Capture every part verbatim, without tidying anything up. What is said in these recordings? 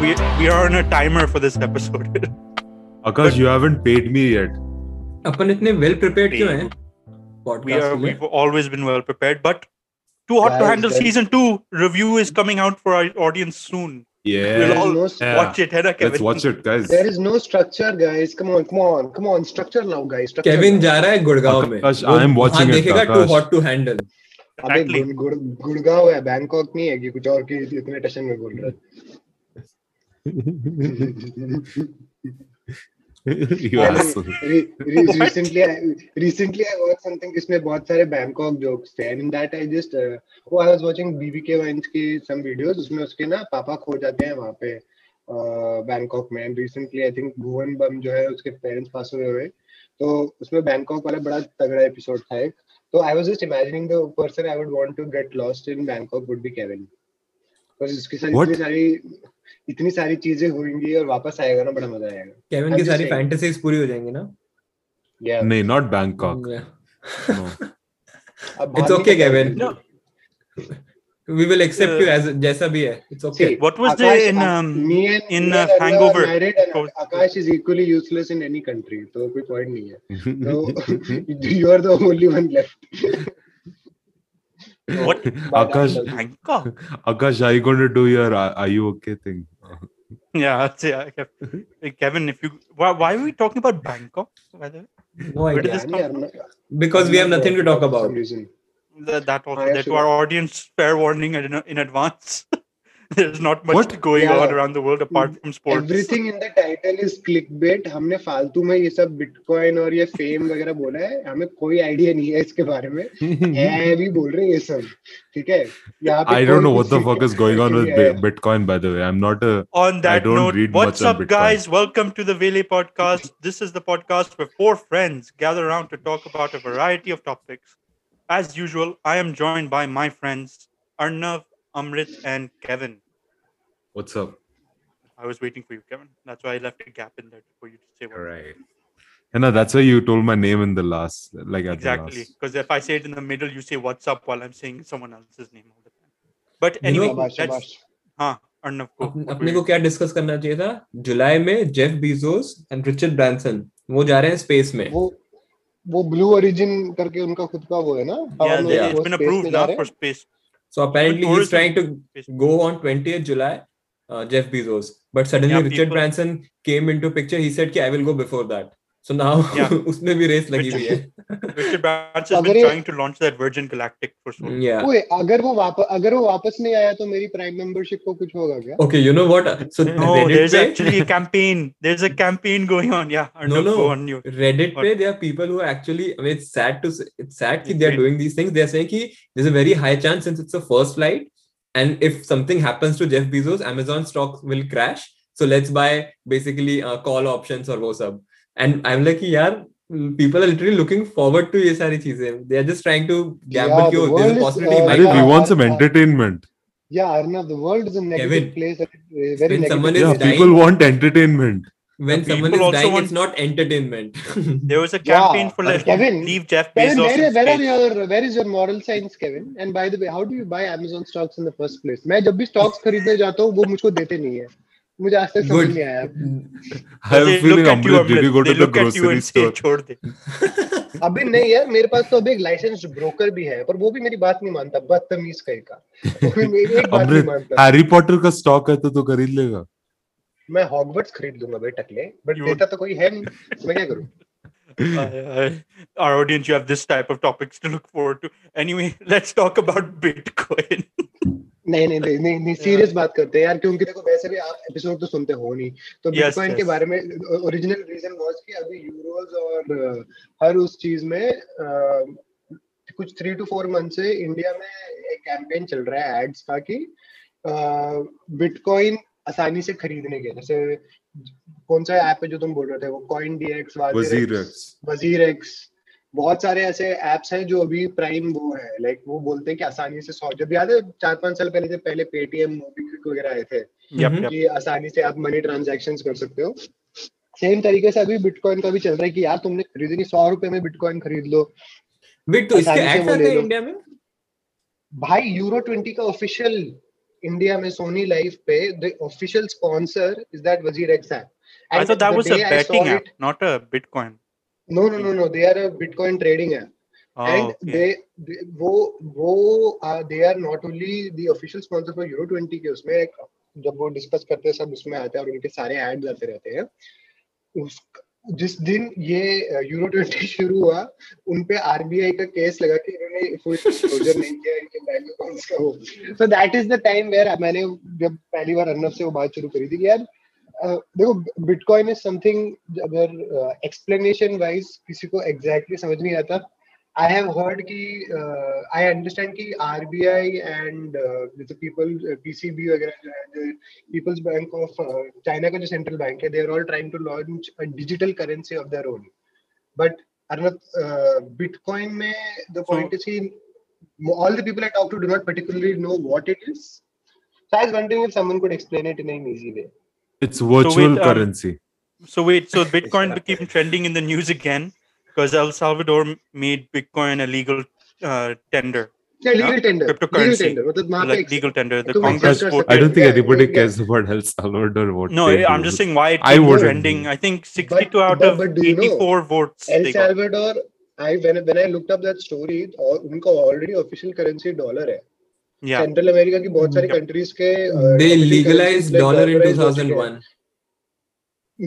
we we are on a timer for this episode. Akash, but, you haven't paid me yet. अपन इतने well prepared क्यों हैं? We are. We've always been well prepared, but Too Hot yeah, to Handle season two review is coming out for our audience soon. Yeah, we'll all no st- watch yeah. it. Hera, Kevin. Let's watch it, guys. There is no structure, guys. Come on, come on, come on. Structure now, guys. Structure Kevin जा रहा है गुड़गांव में. I am watching it. देखेगा Too Hot to Handle. अबे गुड़गांव है, Bangkok नहीं है कि कुछ और की इतने टेंशन में बोल रहा है. Recently, I, recently I watched something जिसमें बहुत सारे बैंकॉक jokes थे and in that I just uh, oh I was watching B B K Vines की some videos उसमें उसके ना पापा खो जाते हैं वहाँ पे बैंकॉक में and recently I think भुवन बम जो है उसके parents पास हुए हुए तो उसमें बैंकॉक वाला बड़ा तगड़ा एपिसोड था एक तो I was just imagining the person I would want to get lost in Bangkok would be Kevin because उसके साथ इतनी सारी इतनी सारी चीजें होंगी और वापस आएगा ना बड़ा मजा आएगा केविन की सारी फैंटेसीज पूरी हो जाएंगी ना yeah. नहीं not Bangkok it's okay Kevin we will accept you as जैसा भी है it's okay what was the in in hangover Akash is equally useless in any country तो कोई पॉइंट नहीं है you are the only one left What? Akash, Bangkok? Akash, are you going to do your are you okay thing? Yeah, yeah. Kevin, if you why, why are we talking about Bangkok? Why did this come? Because we have nothing to talk about. That, that also, that to our audience, fair warning in, in advance. There's not much what? going yeah. on around the world apart from sports. Everything in the title is clickbait. हमने फालतू में ये सब bitcoin और ये fame वगैरह बोला है हमें कोई आइडिया नहीं है इसके बारे में ये भी बोल रहे हैं ये सब ठीक है यहाँ पे I don't know what the fuck is going on with Bitcoin by the way I'm not a on that I don't note read what's much up on guys welcome to the Vele podcast this is the podcast where four friends gather around to talk about a variety of topics as usual I am joined by my friends Arnav Amrit and Kevin. What's up? I was waiting for you, Kevin. That's why I left a gap in there for you to say what. All right. And no, that's why you told my name in the last. like Exactly. Because if I say it in the middle, you say what's up while I'm saying someone else's name all the time. But anyway, you know, that's... Haan, Arnav ko. Apne ko kya discuss karna chahiye tha? July mein, Jeff Bezos and Richard Branson. वो जा रहे हैं space में. वो वो Blue Origin करके उनका खुद का वो है ना? Yeah, it's been approved now for space. So apparently he's trying to go on twentieth of July, uh, Jeff Bezos. But suddenly yeah, Richard people... Branson came into picture. He said, I will go before that. So now, yeah. usme bhi race lagi hui hai. Richard Branson has been trying to launch that Virgin Galactic for so long. Yeah. Oye, agar wo wapas, agar wo wapas nahi aaya, to meri Prime membership ko kuch hoga kya? Okay, you know what? So no, Reddit there's pe... actually a campaign. There's a campaign going on. Yeah. No, no. On you. Reddit but... pe, there are people who are actually, I mean, it's sad to say, it's sad that they're doing these things. They're saying ki there's a very high chance since it's the first flight. And if something happens to Jeff Bezos, Amazon stock will crash. So let's buy basically uh, call options or wo sab. And I'm like, yeah, people are literally looking forward to these things. They are just trying to gamble. Yeah, the there's a possibility. Is, uh, we want some entertainment. Yeah, Arnav, the world is a negative Kevin, place. Very when negative someone is yeah, dying, people want entertainment. When yeah, someone is dying, want... it's not entertainment. There was a campaign yeah. for like, Kevin, leave Jeff Bezos. Kevin, where, where, are your, where is your moral science, Kevin? And by the way, how do you buy Amazon stocks in the first place? मैं जब भी stocks खरीदने जाता हूँ, वो मुझको देते नहीं है. मुझे आज तक समझ नहीं आया I have a feeling Amrit did you go to the grocery store छोड़ दे अभी नहीं यार मेरे पास तो अभी एक लाइसेंस्ड ब्रोकर भी है पर वो भी मेरी बात नहीं मानता बदतमीज कहेगा अमृत हैरी पॉटर का स्टॉक है तो तू खरीद लेगा मैं हॉगवर्ट्स खरीद लूंगा भाई टकले बट देता तो कोई है नहीं मैं क्या करूं Our audience you have this type of topics to look forward to anyway let's talk about Bitcoin नहीं नहीं नहीं नहीं, नहीं सीरियस बात करते हैं यार क्योंकि देखो वैसे भी आप एपिसोड तो सुनते हो नहीं तो बिटकॉइन yes, yes. के बारे में ओरिजिनल रीजन वाज कि अभी यूरोज और हर उस चीज में आ, कुछ थ्री टू फोर मंथ से इंडिया में एक कैंपेन चल रहा है एड्स का कि बिटकॉइन आसानी से खरीदने के जैसे कौन सा ऐप है जो तुम बोल रहे थे वो कॉइन डीएक्स वजीरएक्स बहुत सारे ऐसे एप्स हैं जो अभी प्राइम वो है लाइक like, वो बोलते हैं कि आसानी से सौ जब याद है चार पांच साल पहले से पहले पेटीएम मोबीक्विक वगैरह आए थे yep, कि yep. आसानी से आप मनी ट्रांजैक्शंस कर सकते हो सेम तरीके से अभी बिटकॉइन का भी चल रहा है कि यार तुमने खरीदनी सौ रुपए में बिटकॉइन खरीद लो बिट तो इसके एक्ट है इंडिया में भाई यूरो ट्वेंटी का ऑफिशियल India में Sony Life पे, the official sponsor is that WazirX app. And I thought that was a betting app, it, not a Bitcoin. No, no, no, no. They are a Bitcoin trading app. Oh, and okay. they, they, wo, wo, uh, they are not only the official sponsor for Euro twenty के उसमें एक, जब वो discuss करते हैं सब उसमें आते हैं और उनके सारे एड्स आते रहते हैं. उस जिस दिन ये यूरो ट्वेंटी शुरू हुआ उनपे आरबीआई का केस लगा कि इन्होंने कोई डिस्क्लोजर नहीं किया इनके बैंक अकाउंट्स का. वो so that is the time where मैंने जब पहली बार अर्नव से वो बात शुरू करी थी कि यार Uh, देखो बिटकॉइन इज समथिंग अगर एक्सप्लेनेशन वाइज किसी को एग्जैक्टली exactly समझ नहीं आता. आई हैव हर्ड कि आई अंडरस्टैंड कि आरबीआई एंड पीपल पीसीबी वगैरह पीपल्स बैंक ऑफ चाइना का जो सेंट्रल बैंक है they are all trying to launch a digital currency of their own. But Arnab bitcoin में द पॉइंट इज कि all the people I talk to do not particularly know what it is. So I was wondering if someone could explain it in an easy way. It's virtual so wait, um, currency. So wait, so Bitcoin became trending in the news again because El Salvador made Bitcoin a legal uh, tender. Yeah, legal yeah? tender. Cryptocurrency. Legal tender. Like legal tender. The Congress voted. I don't think anybody yeah, cares yeah. about El Salvador. What no, I'm do. just saying why it's trending. I think sixty-two but, out but, of but eighty-four know, votes. El Salvador. I when when I looked up that story, or उनका already official currency dollar है. Yeah. Central America की बहुत सारी countries के they legalise dollar in two thousand one.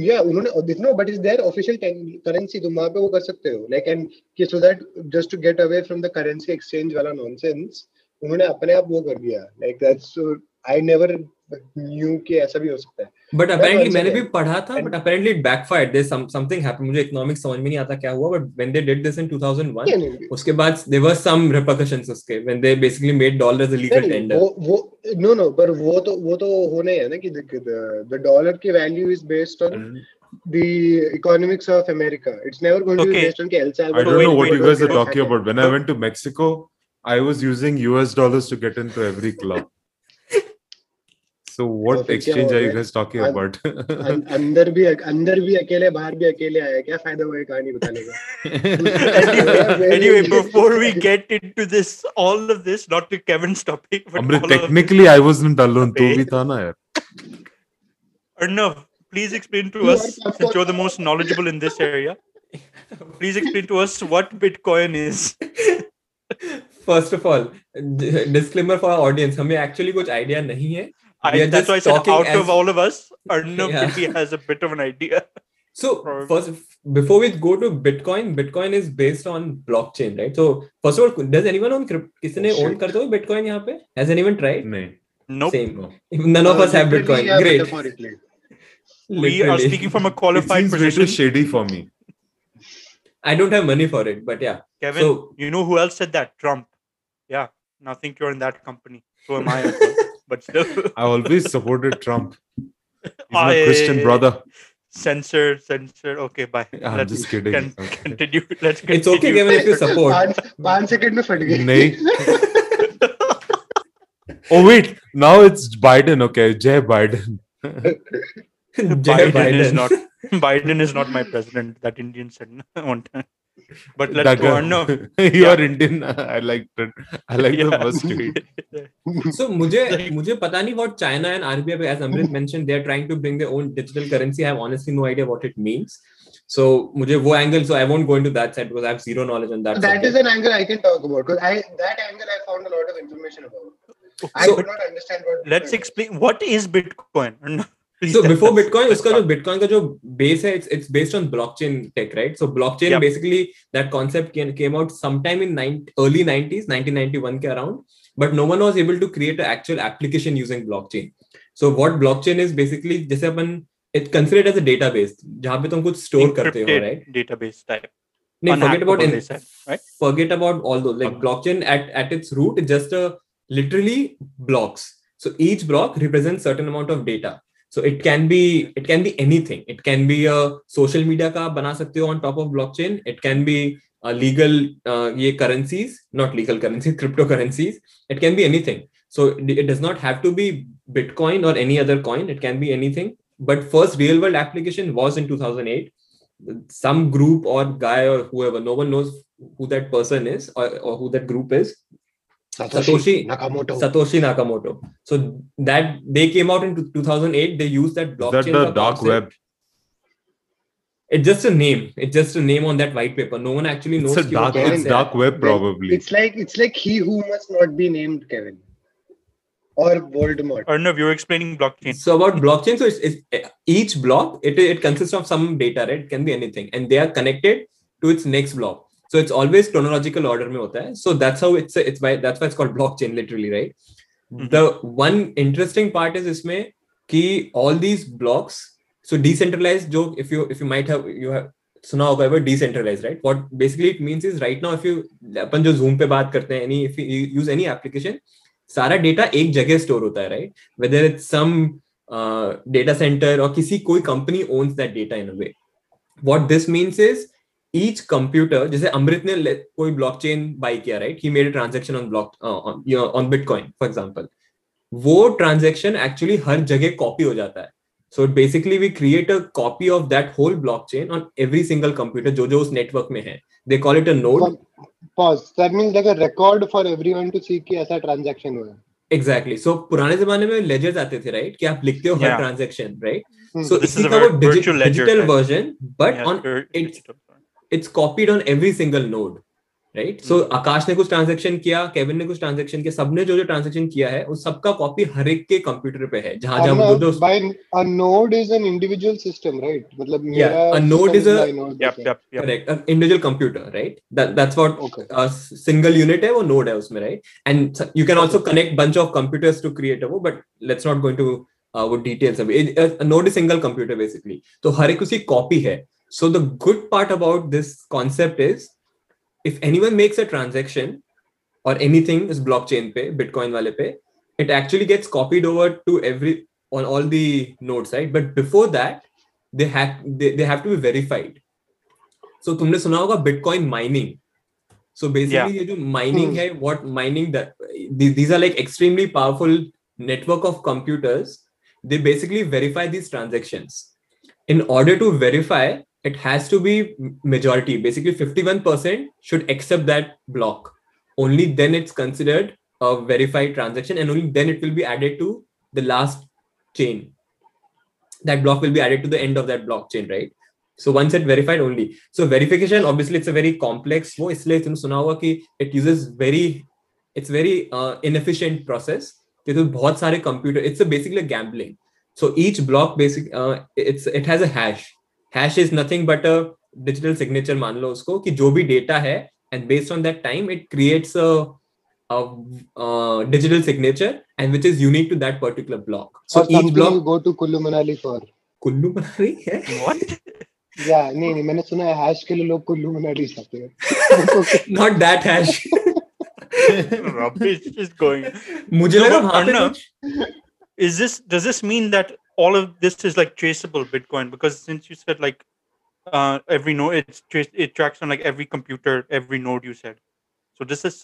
या उन्होंने इतना but is their official currency तुम वहां पे वो कर सकते हो लाइक एंड कि so that just to get away from the currency exchange वाला नॉनसेंस उन्होंने अपने आप वो कर दिया like that's I never knew कि ऐसा भी हो सकता है. बट अपेरेंटली मैंने भी पढ़ा था but apparently it backfired there some something happened. मुझे इकोनॉमिक्स समझ में नहीं आता क्या हुआ but when they did this in two thousand one उसके बाद देयर वर सम रिपरकशंस उसके when they basically made dollars a legal tender. वो वो नो नो पर वो तो वो तो होने है ना कि द डॉलर की value is based on the economics of America. It's never going to be based on El Salvador. I don't know what you guys are talking about. When I went to Mexico I was using U S dollars to get into every club. So what so exchange are you guys talking about? अंदर भी अंदर भी अकेले बाहर भी अकेले आया क्या फायदा हुआ ये कहानी बताने का. Anyway, before we get into this all of this not to Kevin's topic but Amrit, technically I wasn't alone. तू भी था ना यार. Arnav, please explain to us since you're the most knowledgeable in this area. Please explain to us what Bitcoin is. First of all, disclaimer for our audience, हमें actually कुछ idea नहीं है. I, that's why I said out as, of all of us, Arnav yeah. has a bit of an idea. So Probably. first, before we go to Bitcoin, Bitcoin is based on blockchain, right? So first of all, does anyone own crypto? किसने own करते हो Bitcoin यहाँ पे? Has anyone tried? No. Nope. Same. No. None of uh, us have Bitcoin. Yeah, Great. We are speaking from a qualified it seems position. It's shady for me. I don't have money for it, but yeah. Kevin, so, you know who else said that? Trump. Yeah. Now think you're in that company. So am I. But still, I always supported Trump. He's my I, Christian brother. Censor, censor. Okay, bye. I'm Let's just kidding. Con- okay. Continue. Let's continue. It's okay, Kevin, if you support. One second, no fadi. No. Oh wait, now it's Biden. Okay, Jay Biden. Jay Biden, Biden is not. Biden is not my president. That Indian said one time. But let's that go on now. You are Indian. I liked it. I like yeah. the first tweet. So, मुझे मुझे पता नहीं what China and R B I, as Amrit mentioned, they are trying to bring their own digital currency. I have honestly no idea what it means. So, मुझे वो angle. So, I won't go into that side because I have zero knowledge on that. That subject. is an angle I can talk about because I that angle I found a lot of information about. So, I could not understand what. Bitcoin let's explain is. What is Bitcoin. So before Bitcoin, उसका जो Bitcoin का जो base है, it's, it's based on blockchain tech, right? So blockchain yep. basically that concept came, came out sometime in nine, early nineties, nineteen ninety-one के around, but no one was able to create an actual application using blockchain. So what blockchain is basically जैसे अपन it's considered as a database जहाँ पे तुम कुछ store करते हो, right? Database type. No, forget about in, side, right? Forget about all those. Like okay. blockchain at at its root is just a literally blocks. So each block represents certain amount of data. So it can be it can be anything. It can be a social media का बना सकते हो on top of blockchain. It can be a legal uh, ये currencies, not legal currencies, cryptocurrencies. It can be anything. So it, it does not have to be Bitcoin or any other coin. It can be anything. But first real world application was in two thousand eight. Some group or guy or whoever, no one knows who that person is or, or who that group is. Satoshi Nakamoto. Satoshi Nakamoto. So that they came out in two thousand eight. They used that blockchain. Is that the dark web? It's just a name. It's just a name on that white paper. No one actually knows. It's a dark, it's dark web, probably. It's like it's like he who must not be named, Kevin. Or Voldemort. Arnav, you're explaining blockchain. So about blockchain, so it's, it's each block, it it consists of some data, right? It can be anything, and they are connected to its next block. So it's always chronological order mein hota hai. So that's how it's it's why that's why it's called blockchain, literally, right? Mm-hmm. The one interesting part is इसमें कि all these blocks. So decentralized joke, if you if you might have you have सुना होगा ever decentralized, right? What basically it means is right now if you अपन जो Zoom पे बात करते हैं, any if you use any application, सारा data एक जगह स्टोर होता है, right? Whether it's some data centre और किसी कोई company owns that data in a way. What this means is each computer, जैसे अमृत ने कोई ब्लॉकचेन बाय किया, right? He made a transaction on block on you know on Bitcoin, for example. वो transaction actually हर जगह copy हो जाता है. So basically we create a copy of that whole blockchain on every single computer जो जो उस network में है. They call it a node. Pause. That means like a record for everyone to see कि ऐसा transaction हुआ. Exactly. So पुराने ज़माने में ledgers आते थे, right? कि आप लिखते हो हर yeah. transaction, right? Hmm. So this is a very digital, ledger, digital version, but yeah, on it's it's copied on every single node, right? Hmm. So आकाश ने कुछ transaction किया, केविन ने कुछ transaction किया, सबने जो जो transaction किया है, उस सबका copy हर एक के computer पे है, जहाँ जहाँ जो by a node is an individual system, right? मतलब मेरा yeah, a node is a node yep, yep, yep. correct an individual computer, right? That that's what okay. a single unit है, वो node है उसमें, right? And you can also connect bunch of computers to create a वो, but let's not go into uh, वो details अभी. A node is single computer basically. तो हर एक उसी copy है. So the good part about this concept is if anyone makes a transaction or anything is blockchain pe, Bitcoin wale pe, it actually gets copied over to every on all the nodes, right? But before that, they have they, they have to be verified. So तुमने सुना होगा Bitcoin mining. So basically ये जो mining है, what mining that these, these are like extremely powerful network of computers. They basically verify these transactions. In order to verify, it has to be majority, basically fifty-one percent should accept that block. Only then it's considered a verified transaction, and only then it will be added to the last chain. That block will be added to the end of that blockchain, right? So once it verified only. So verification, obviously, it's a very complex. वो इसलिए तुम सुना होगा कि it uses very, it's very uh, inefficient process. कि तो बहुत सारे computer. It's a basically gambling. So each block basic, uh, it's it has a hash. Hash is nothing but a digital signature, मान लो उसको कि जो भी डेटा है, and based on that time it creates a, a, a digital signature and which is unique to that particular block. So each block you go to Kullu Manali for. Kullu Manali? Yeah. What? Yeah, नहीं नहीं मैंने सुना है hash के लिए लोग Kullu Manali जाते हैं. Not that hash. Rubbish is going. मुझे लगा भावना. Is this? Does this mean that all of this is like traceable Bitcoin? Because since you said like uh, every node, it's tra- it tracks on like every computer, every node you said. So this is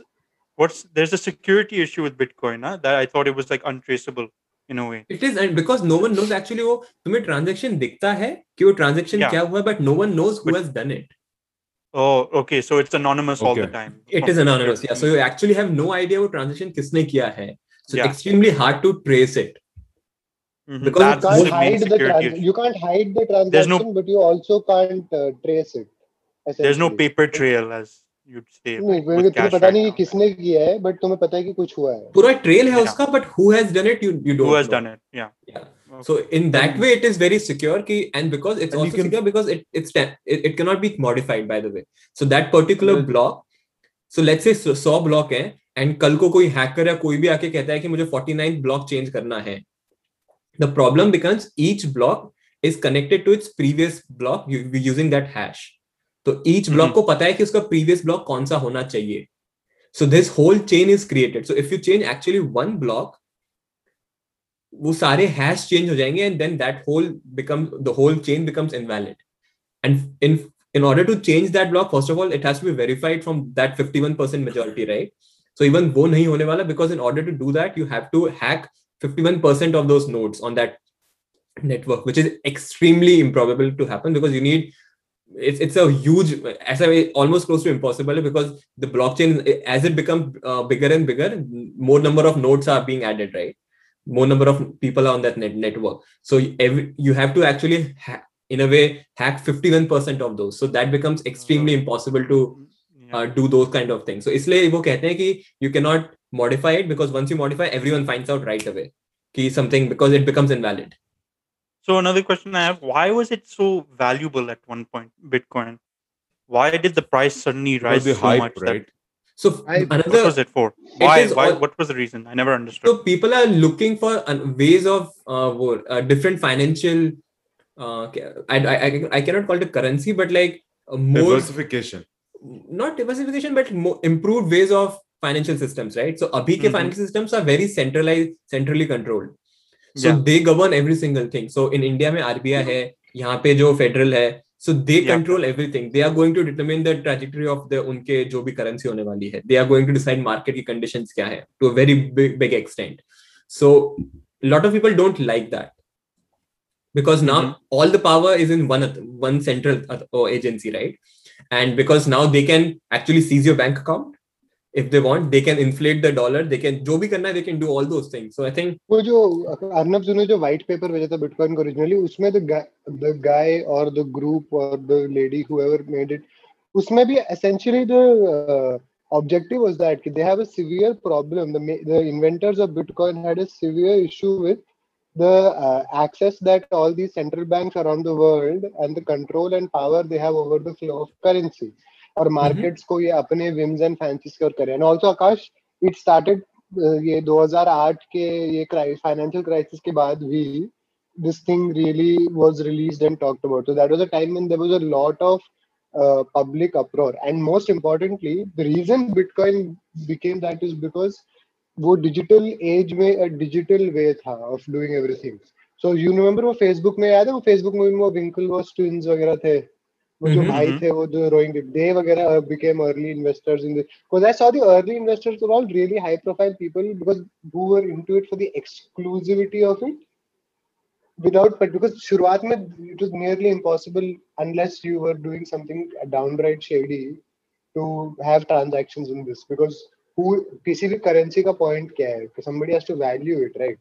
what's there's a security issue with Bitcoin, huh? That I thought it was like untraceable in a way. It is, and because no one knows actually. वो तुम्हें transaction दिखता है कि वो transaction क्या हुआ, but no one knows who but, has done it. Oh, okay. So it's anonymous okay. all the time. It is anonymous. Yeah. So you actually have no idea वो transaction किसने किया है. So yeah. it's extremely hard to trace it. Mm-hmm. Because you can't, hide the trans- you can't hide the transaction, no, but you also can't uh, trace it. There's no paper trail, as you'd say. No, तुम्हें पता नहीं किसने किया है, but तुम्हें पता है कि कुछ हुआ है. पूरा trail है उसका, but who has done it, you you don't. Who has know. done it? Yeah. Yeah. Okay. So in that way, it is very secure. Ki, and because it's and also can, secure because it it's it, it cannot be modified. By the way, so that particular mm-hmm. block. So let's say one hundred block है, and कल को कोई hacker या कोई भी आके कहता है कि मुझे forty-ninth block change करना है. The problem becomes each block is connected to its previous block using that hash. So each block को पता है कि उसका previous block कौन सा होना चाहिए. So this whole chain is created. So if you change actually one block, वो सारे hash change हो जाएंगे, and then that whole becomes the whole chain becomes invalid. And in in order to change that block, first of all, it has to be verified from that fifty-one percent majority, right? So even वो नहीं होने वाला because in order to do that, you have to hack fifty-one percent of those nodes on that network, which is extremely improbable to happen because you need it's it's a huge, as I mean, almost close to impossible, because the blockchain, as it becomes uh, bigger and bigger, more number of nodes are being added, right? More number of people are on that net network. So every, you have to actually, ha- in a way, hack fifty-one percent of those. So that becomes extremely impossible to uh, do those kind of things. So इसलिए वो कहते हैं कि you cannot modify it, because once you modify, everyone finds out right away कि something, because it becomes invalid. So another question I have, why was it so valuable at one point, Bitcoin? Why did the price suddenly rise so hype, much? Right? That, so I, another, what was it for? Why? It why all, what was the reason? I never understood. So people are looking for ways of uh, uh, different financial, uh, I, I, I cannot call it a currency, but like more... Diversification. Not diversification, but more improved ways of financial systems, right? So abhi ke mm-hmm. financial systems are very centralized, centrally controlled. So yeah. they govern every single thing. So in India में R B I है, यहाँ पे जो federal है, so they yeah. control everything. They are going to determine the trajectory of the उनके जो भी currency होने वाली है. They are going to decide market की conditions क्या है to a very big big extent. So a lot of people don't like that, because now mm-hmm. all the power is in one one central agency, right? And because now they can actually seize your bank account. If they want, they can inflate the dollar. They can जो भी करना है, they can do all those things. So I think वो जो अर्नब सुने जो white paper भेजा था Bitcoin को originally, उसमें the guy, the guy or the group or the lady whoever made it, उसमें भी essentially the uh, objective was that they have a severe problem. The the inventors of Bitcoin had a severe issue with the uh, access that all these central banks around the world and the control and power they have over the flow of currency. और markets को ये अपने whims and fancies कर करें. And also Akash, it started ये two thousand eight के ये financial crisis के बाद भी this thing really was released and talked about. So that was a time when there was a lot of public uproar. And most importantly the reason bitcoin became that is because वो digital age में digital way था of doing everything. So you remember वो Facebook में याद है, वो Facebook में वो विंकलवॉस ट्विन्स वगैरह थे, वो जो भाई थे वो जो रोइंग दे वगैरह became early investors in this, because I saw the early investors were all really high profile people, because who were into it for the exclusivity of it without, but because शुरुआत में it was nearly impossible unless you were doing something downright shady to have transactions in this, because who किसी भी currency का point क्या है, because somebody has to value it, right?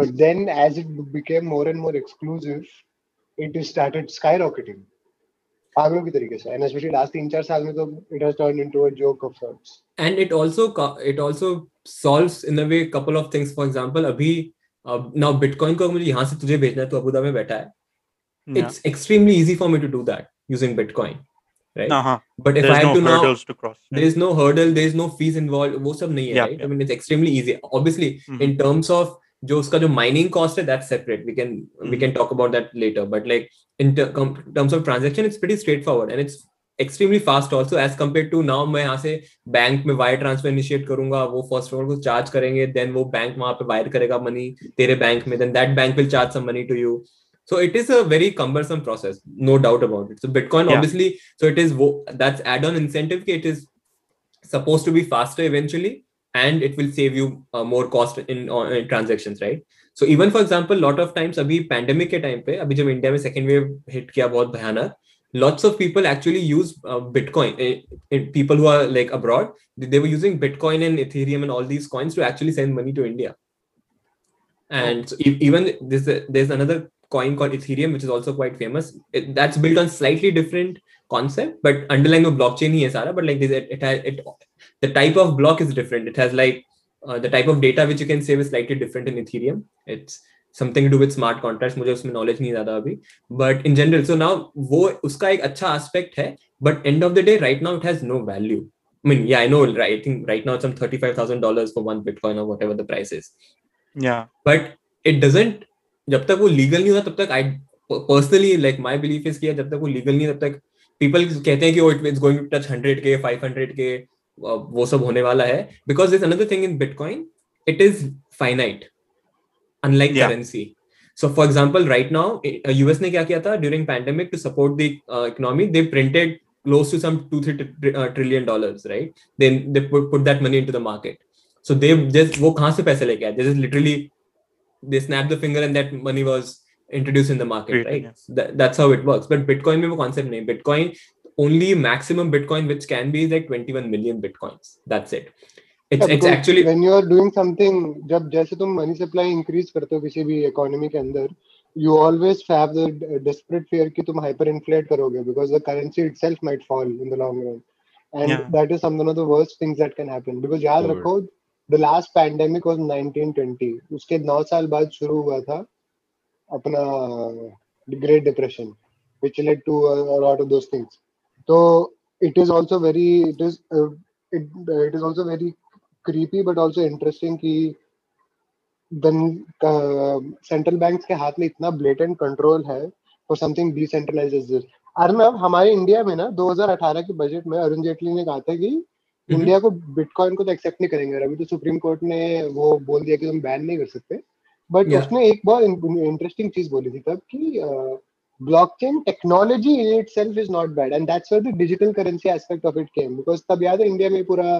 But then as it became more and more exclusive, it started skyrocketing पागलों की तरीके से, and especially last तीन चार साल में तो it has turned into a joke of sorts. And it also it also solves in a way couple of things. For example, अभी uh, now Bitcoin को मुझे यहाँ से तुझे भेजना है, तो अबुदा में बैठा है. Yeah. It's extremely easy for me to do that using Bitcoin, right? Uh-huh. But if There's I have no to now to cross, yeah. there is no hurdle, there is no fees involved, वो सब नहीं है, yeah, right? Yeah. I mean, it's extremely easy. Obviously, mm-hmm. in terms of जो उसका जो mining cost है, that's separate. We can mm-hmm. we can talk about that later. But like in ter- com- terms of transaction, it's pretty straightforward and it's extremely fast also as compared to now. मैं यहाँ से bank में wire transfer initiate करूँगा, वो first of all को charge करेंगे, then वो bank वहाँ पे wire करेगा money तेरे बैंक में, then that bank will charge some money to you. So it is a very cumbersome process, no doubt about it. So Bitcoin yeah. obviously, so it is wo- that's add-on incentive. It is supposed to be faster eventually. And it will save you uh, more cost in, uh, in transactions, right? So even for example, lot of times, abhi pandemic के time पे, अभी जब India में second wave hit किया बहुत भयानक, lots of people actually use uh, Bitcoin. Uh, people who are like abroad, they were using Bitcoin and Ethereum and all these coins to actually send money to India. And so even this, uh, there's another coin called Ethereum, which is also quite famous. It, that's built on slightly different concept, but underlying the blockchain ही है सारा. But like this, it, it has it. The type of block is different. It has like uh, the type of data which you can save is slightly different in Ethereum. It's something to do with smart contracts. मुझे उसमें knowledge नहीं ज़्यादा अभी. But in general, so now वो उसका एक अच्छा aspect है. But end of the day, right now it has no value. I mean, yeah, I know. Right, I think right now it's some thirty-five thousand dollars for one Bitcoin or whatever the price is. Yeah. But it doesn't. जब तक वो legal नहीं होता, तब तक I personally like my belief is कि जब तक वो legal नहीं, तब तक people कहते हैं कि oh, it's going to touch one hundred K, five hundred K. वो सब होने वाला है, because there's another thing in Bitcoin, it is finite, unlike yeah. currency. So for example, right now, U S ने क्या किया था during pandemic to support the uh, economy, they printed close to some two, three tr- uh, trillion dollars, right? Then they put, put that money into the market. So they just, वो कहाँ से पैसे लेके आए? They just literally, they snapped the finger and that money was introduced in the market, right? Yes. Th- that's how it works. But Bitcoin में वो concept नहीं. Bitcoin, only maximum Bitcoin which can be is like twenty-one million Bitcoins. That's it. It's, yeah, it's actually when you are doing something, जब जैसे तुम money supply increase करते हो किसी भी economy के अंदर, you always have the desperate fear कि तुम hyperinflate करोगे because the currency itself might fall in the long run. And yeah. that is some one of the worst things that can happen. Because याद रखो, the last pandemic was nineteen twenty. उसके नौ साल बाद शुरू हुआ था अपना Great Depression, which led to a lot of those things. So it is also very, it is, uh, it, it is also very creepy, but also interesting कि then uh, central banks के हाथ में इतना blatant control है for something decentralized as this. Arnav, हमारे India में ना दो हज़ार अठारह के बजट में अरुण जेटली ने कहा था कि इंडिया को बिटकॉइन को तो एक्सेप्ट नहीं करेंगे. अभी तो सुप्रीम कोर्ट ने वो बोल दिया कि तुम बैन नहीं कर सकते, बट yeah. उसने एक बहुत इंटरेस्टिंग चीज बोली थी तब कि blockchain technology in itself is not bad and that's where the digital currency aspect of it came. Because तब याद है इंडिया में पूरा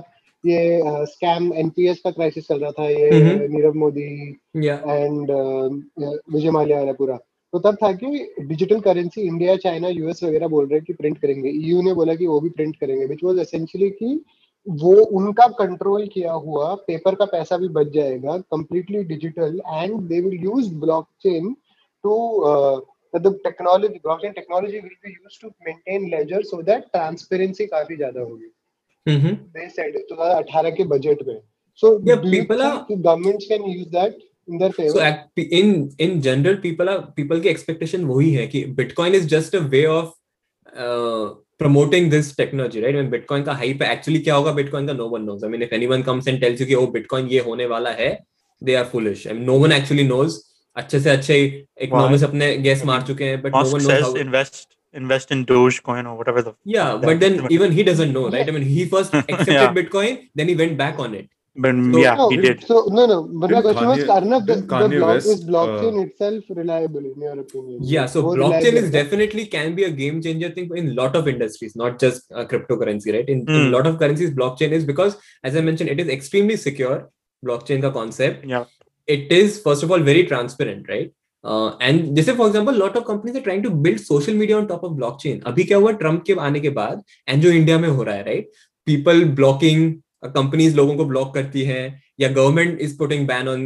ये स्कैम एनपीएस का क्राइसिस चल रहा था, ये नीरव मोदी एंड विजय माल्या वाला पूरा. तो तब था कि digital currency India, China, US वगैरह बोल रहे हैं कि प्रिंट करेंगे. ईयू ने बोला कि वो भी प्रिंट करेंगे, विच वाज एसेंशियली कि वो उनका कंट्रोल किया हुआ पेपर का पैसा भी बच जाएगा, completely digital, and they will use blockchain to मतलब technology blockchain technology will be used to maintain ledger so that transparency काफी ज्यादा होगी. दे सेड दो हज़ार अठारह के बजट में. So people are governments can use that. So in in general, people are people की expectation वही है कि Bitcoin is just a way of uh, promoting this technology, right? When Bitcoin का hype actually क्या होगा Bitcoin का, no one knows. I mean, if anyone comes and tells you कि oh Bitcoin ये होने वाला है, they are foolish. I mean, no one actually knows. अच्छे से अच्छे economists अपने guess मार चुके हैं, but Musk no one knows says how. Invest invest in Dogecoin or whatever the yeah, but then even mean. He doesn't know, right? I mean, he first accepted yeah. Bitcoin, then he went back on it. But so, yeah, no, he did. So no, no. But my question was, Arnav, the, the block, West, is blockchain uh, itself reliable in your opinion? Yeah. So More blockchain is definitely can be a game changer thing in lot of industries, not just uh, cryptocurrency, right? In a mm. lot of currencies, blockchain is because, as I mentioned, it is extremely secure. Blockchain का concept. Yeah. It is first of all very transparent, right? Uh, and जैसे for example, lot of companies are trying to build social media on top of blockchain. अभी क्या हुआ Trump के आने के बाद, and जो इंडिया में हो रहा है, right? People blocking. कंपनीज लोगों को ब्लॉक करती हैं या government is putting ban on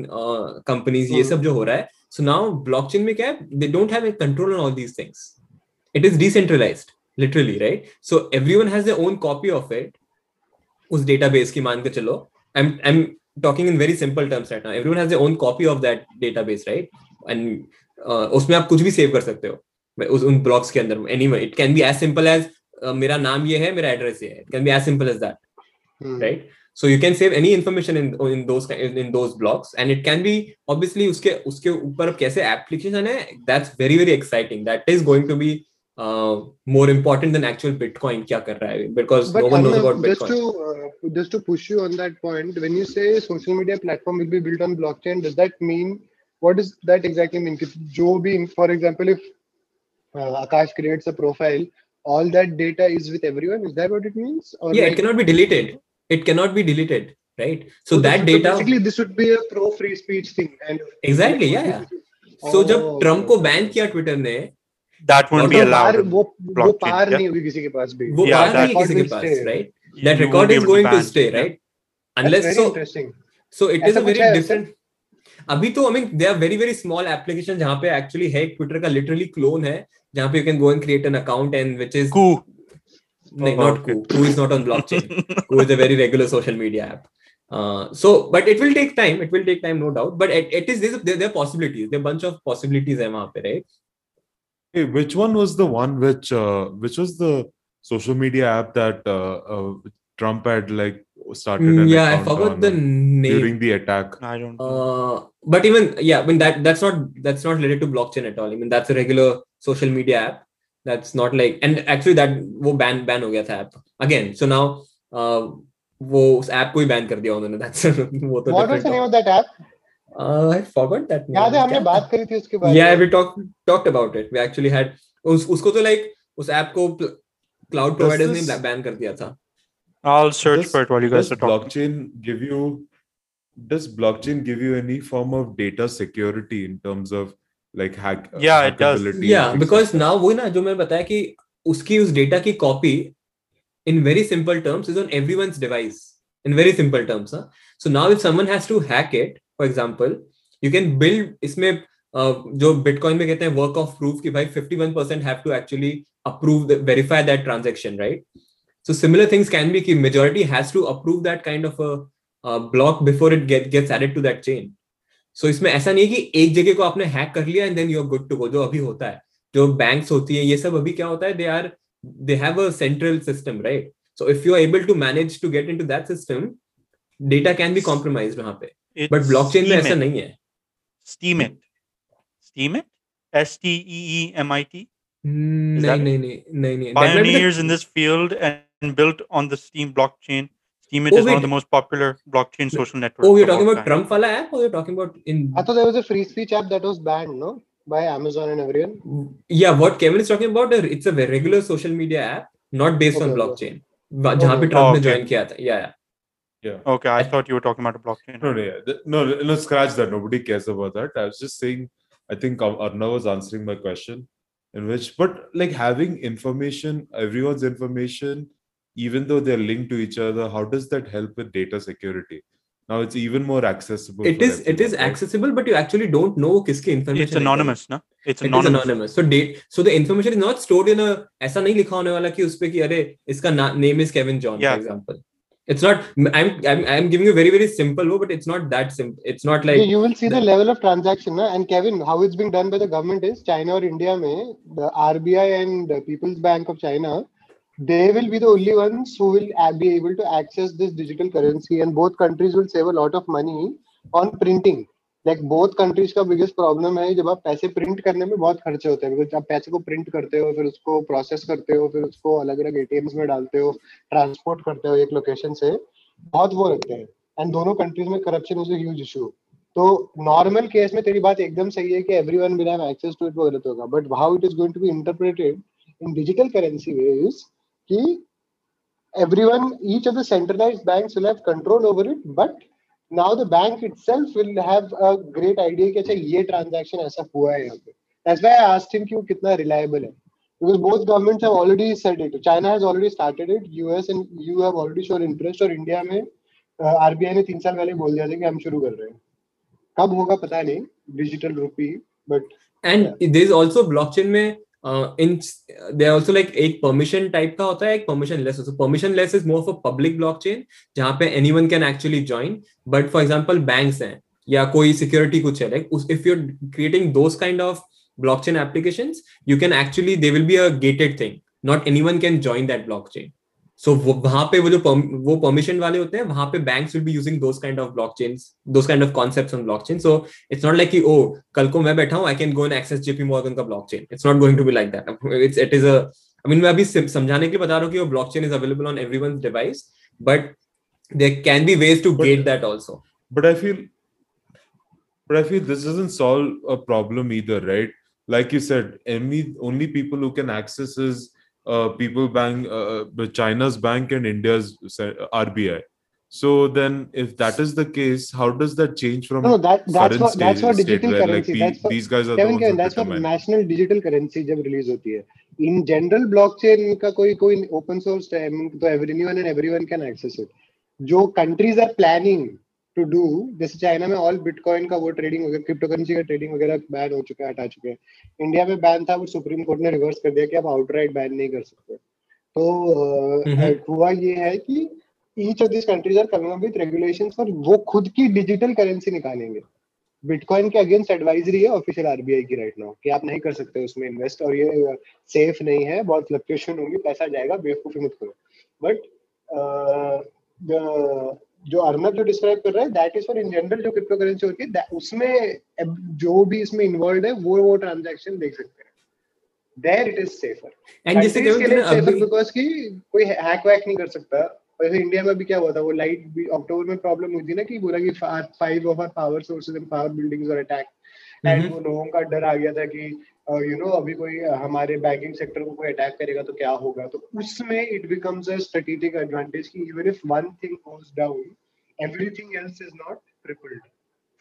companies, ये सब जो हो रहा है. सो नाउ ब्लॉकचेन में क्या है, they don't have a control on all these things. It is decentralised literally, right? So everyone has their own copy of it, उस डेटाबेस की मान के चलो. I am I am talking in very simple terms right now. Everyone has their own copy of that database, right? And उसमें आप कुछ भी save कर सकते हो उस उन ब्लॉक्स के अंदर. Anyway it can be as simple as मेरा नाम ये है, मेरा एड्रेस ये है. It can be as simple as that. Hmm. Right, so you can save any information in in those in those blocks, and it can be obviously उसके उसके ऊपर अब कैसे application है. That's very very exciting. That is going to be uh, more important than actual Bitcoin क्या कर रहा है, because but no one knows about Bitcoin. Just to uh, just to push you on that point, when you say social media platform will be built on blockchain, does that mean, what does that exactly mean? कि जो भी, for example, if uh, Akash creates a profile, all that data is with everyone. Is that what it means? Or yeah, like, it cannot be deleted. It cannot be deleted, right? So, so that so data. Basically, this would be a pro-free speech thing. And exactly, yeah, yeah. So, oh, जब Trump को ban किया Twitter ने, that won't be allowed. वो वो पार नहीं होगी किसी के पास भी. वो पार नहीं किसी के पास, right? That record is going to stay, right? Unless so. So it is a very different. अभी तो I mean there are very very small applications जहाँ पे actually है ट्विटर का literally clone है, जहाँ पे you can go and create an account and which is cool. No, not Ku. Ku is not on blockchain. Ku is a very regular social media app. Uh, so, but it will take time. It will take time, no doubt. But it, it is there, there are possibilities. There are a bunch of possibilities there, right? Hey, which one was the one which uh, which was the social media app that uh, uh, Trump had like started? An yeah, I forgot the name during the attack. I don't know. Uh, but even yeah, I mean that that's not that's not related to blockchain at all. I mean that's a regular social media app. That's not like, and actually that वो ban ban हो गया था app again. So now uh, वो उस app को ही ban कर दिया उन्होंने. That's वो तो. What was the name of that app? Uh, I forgot that name. याद है हमने बात करी थी उसके बारे में. Yeah, we talked talked about it. We actually had उस उसको तो like उस app को cloud providers ने ban कर दिया था. I'll search for it while you guys are talking. Does blockchain give you? Does blockchain give you any form of data security in terms of like hack yeah hackability. It does yeah because stuff. Now वही ना जो मैंने बताया कि उसकी उस data की copy in very simple terms is on everyone's device in very simple terms huh? So now if someone has to hack it, for example, you can build इसमें जो बिटकॉइन में कहते हैं वर्क ऑफ प्रूफ कि भाई fifty-one percent have to actually approve the, verify that transaction, right? So similar things can be कि majority has to approve that kind of a, a block before it get, gets added to that chain. So इसमें ऐसा नहीं है कि एक जगह को आपने हैक कर लिया and then you're good to go. जो अभी होता है, जो बैंक्स होती है, ये सब अभी क्या होता है, they are they have a central system, right? So if you are able to manage to get into that system, data can be compromised वहाँ पे. But blockchain में ऐसा नहीं है. Steam it. Steam it? S T E E M I T? नहीं नहीं नहीं नहीं नहीं. Pioneers in this field and built on the Steam blockchain. Steam it is one of the most popular blockchain social network. Oh, you're talking about Trump wala app or you're talking about in... I thought there was a free speech app that was banned, no? By Amazon and everyone. Yeah, what Kevin is talking about, it's a regular social media app, not based okay, on blockchain. Okay. जहाँ पे Trump ने join किया था. Yeah, yeah. Yeah. Okay, I thought you were talking about a blockchain. No, no, no, no, scratch that. Nobody cares about that. I was just saying, I think Arnav was answering my question, in which, but like having information, everyone's information, even though they're linked to each other, how does that help with data security? Now it's even more accessible. It is. It is accessible, but you actually don't know किसकी information. It's anonymous, ना? It's anonymous. It is anonymous. So date. So the information is not stored in a. ऐसा नहीं लिखा होने वाला कि उसपे कि अरे इसका name is Kevin John, yeah, for example. It's not. I'm. I'm. I'm giving you a very very simple one, but it's not that simple. It's not like. You will see the, the level of transaction, na? And Kevin, how it's being done by the government is China or India में the R B I and the People's Bank of China. They will be the only ones who will be able to access this digital currency, and both countries will save a lot of money on printing. Like both countries का biggest problem है जब आप पैसे print करने में बहुत खर्चे होते हैं, because आप पैसे को print करते हो, फिर उसको process करते हो, फिर उसको अलग-अलग A T Ms में डालते हो, transport करते हो एक location से, बहुत वो लगते हैं. And दोनों countries में corruption is a huge issue. तो normal case में तेरी बात एकदम सही है कि everyone will have access to it, वो गलत होगा. But how it is going to be interpreted in digital currency ways? Everyone, each of the centralized banks will have control over it, but now the bank itself will have a great idea कि अच्छा ये transaction ऐसा हुआ है यहाँ पे. That's why I asked him कि वो कितना reliable है. Because both governments have already said it. China has already started it. U S and E U have already shown interest. और इंडिया में R B I ने तीन साल पहले बोल दिया था कि हम शुरू कर रहे हैं. कब होगा पता नहीं. Digital rupee, but and yeah. There is also blockchain में Uh, in there also like एक permission type का होता है, एक permissionless. So permissionless is more for public blockchain जहाँ पे anyone can actually join. But for example banks हैं या कोई security कुछ है, like if you're creating those kind of blockchain applications, you can actually there will be a gated thing. Not anyone can join that blockchain. So वहाँ पे वो जो वो permission वाले होते हैं, वहाँ पे banks will be using those kind of blockchains, those kind of concepts on blockchain. So it's not like कि oh कल को मैं बैठा हूँ I can go and access J P Morgan का blockchain. It's not going to be like that. It's it is a I mean मैं अभी समझाने के लिए बता रहा हूँ कि वो blockchain is available on everyone's device, but there can be ways to but, gate that also. But I feel, but I feel this doesn't solve a problem either, right? Like you said, only only people who can access is Uh, People Bank, uh, China's bank, and India's R B I. So then, if that is the case, how does that change from no? That that's what that's what digital state, currency. Like, that's these for, guys are Kevin, the Kevin, that's what national digital currency जब release होती है. In general, blockchain का कोई कोई open source है, तो everyone and everyone can access it. जो countries are planning to do, जैसे चाइना में all Bitcoin का वो trading वगैरह, cryptocurrency का trading वगैरह बैन हो चुका है, हटा चुके हैं. इंडिया में बैन था, वो सुप्रीम कोर्ट ने रिवर्स कर दिया कि आप आउटराइट बैन नहीं कर सकते. तो हुआ ये है कि each of these countries are coming up with regulations for वो खुद की digital currency निकालेंगे. बिटकॉइन के अगेंस्ट एडवाइजरी है ऑफिशियल आरबीआई की राइट नाउ कि आप नहीं कर सकते उसमें इन्वेस्ट, और ये सेफ नहीं है, बहुत फ्लक्चुएशन होगी, पैसा जाएगा, बेवकूफी मत करो. बट जो अर्नब जो डिस्क्राइब कर रहा है that is for in general जो क्रिप्टो करेंसी होती है उसमें जो भी इसमें इन्वॉल्व है वो वो ट्रांजैक्शन देख सकते हैं. There it is safer and जैसे बिकॉज़ कि कोई हैक वैक नहीं कर सकता. वैसे इंडिया में भी क्या हुआ था, वो लाइट भी अक्टूबर में प्रॉब्लम हुई थी ना कि बोला कि five of our power sources and power buildings were attacked, and वो लोगों का डर आ गया था कि यू नो अभी कोई हमारे बैंकिंग सेक्टर को कोई अटैक करेगा तो क्या होगा. तो उसमें it becomes a strategic advantage कि even if one thing goes down everything else is not tripled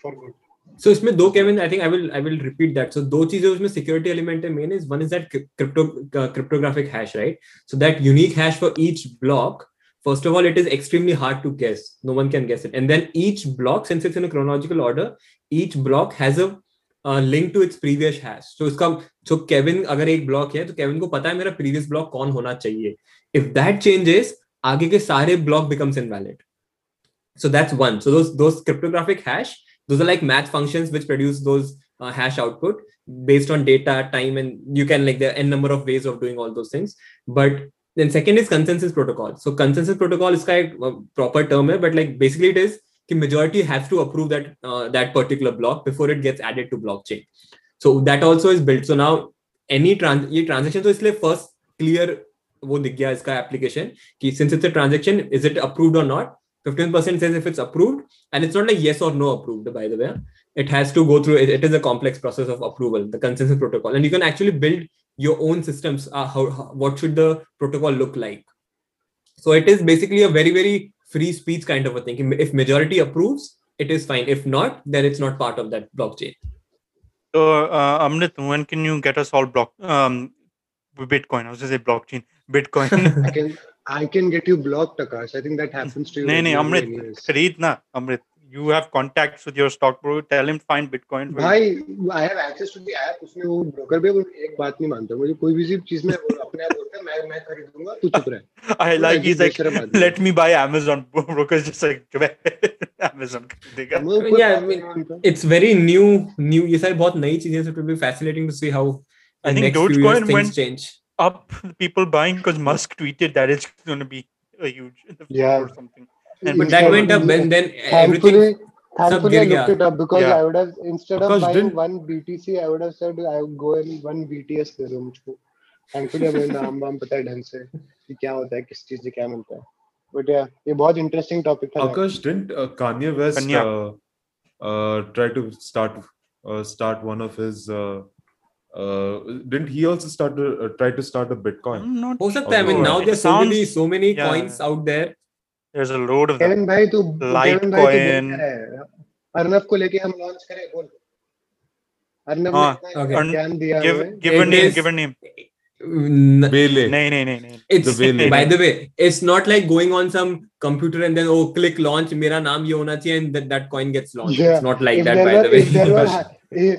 for good. So इसमें दो Kevin I think I will I will repeat that so दो चीजें उसमें सिक्योरिटी एलिमेंट है main is one is that crypto cryptographic hash right so that unique hash for each block first of all it is extremely hard to guess no one can guess it and then each block since it's in a chronological order each block has a uh, link to its previous hash so iska so Kevin agar ek block hai to Kevin ko pata hai mera previous block kaun hona chahiye if that changes aage ke sare block becomes invalid so that's one so those those cryptographic hash those are like math functions which produce those uh, hash output based on data time and you can like there n number of ways of doing all those things but then second is consensus protocol so consensus protocol iska ek proper term hai but like basically it is ki majority has to approve that uh, that particular block before it gets added to blockchain so that also is built so now any trans ye transaction to isliye first clear wo dikh gaya iska application ki since it's a transaction is it approved or not fifteen percent says if it's approved and it's not like yes or no approved by the way it has to go through it, it is a complex process of approval the consensus protocol and you can actually build your own systems uh, how, how what should the protocol look like so it is basically a very very free speech kind of a thing if majority approves it is fine if not then it's not part of that blockchain so uh, Amrit when can you get us all block um bitcoin I was just say blockchain bitcoin i can i can get you blocked Akash I think that happens to you nahi nahi Amrit khareed na Amrit you have contacts with your stock broker tell him find bitcoin bhai I have access to the app usme wo broker bhai ek baat nahi manta mujhe koi bhi cheez mein bol apne aap bolta mai mai khareedunga tu chup reh I like he's like let me buy amazon broker just like amazon dega yeah I mean it's very new new ye sari bahut nayi cheeze hain so it will be fascinating to see how I think dogecoin went change up people buying because musk tweeted that it's going to be a huge in the yeah. or something And but that went up and then everything thankfully I looked it up because yeah. I would have instead of because buying one B T C I would have said I would go and one B T S दे दो मुझको thankfully अब नाम वाम पता है ढंग से कि क्या होता है किस चीज से क्या मिलता है but yeah ये बहुत interesting topic था Akash didn't uh, Kanye West uh, uh, try to start uh, start one of his uh, uh didn't he also start to uh, try to start a bitcoin हो सकता है I mean now there are so many so many yeah. coins out there there's a load of Kevin bhai tu Litecoin Arnav ko leke hum launch kare bol Arnav ne okay. Arn- diya give give a name give a name Vele nahi nahi nahi it's the by the way it's not like going on some computer and then oh click launch mera naam ye hona chahiye and that, that coin gets launched yeah. it's not like if that by were, the way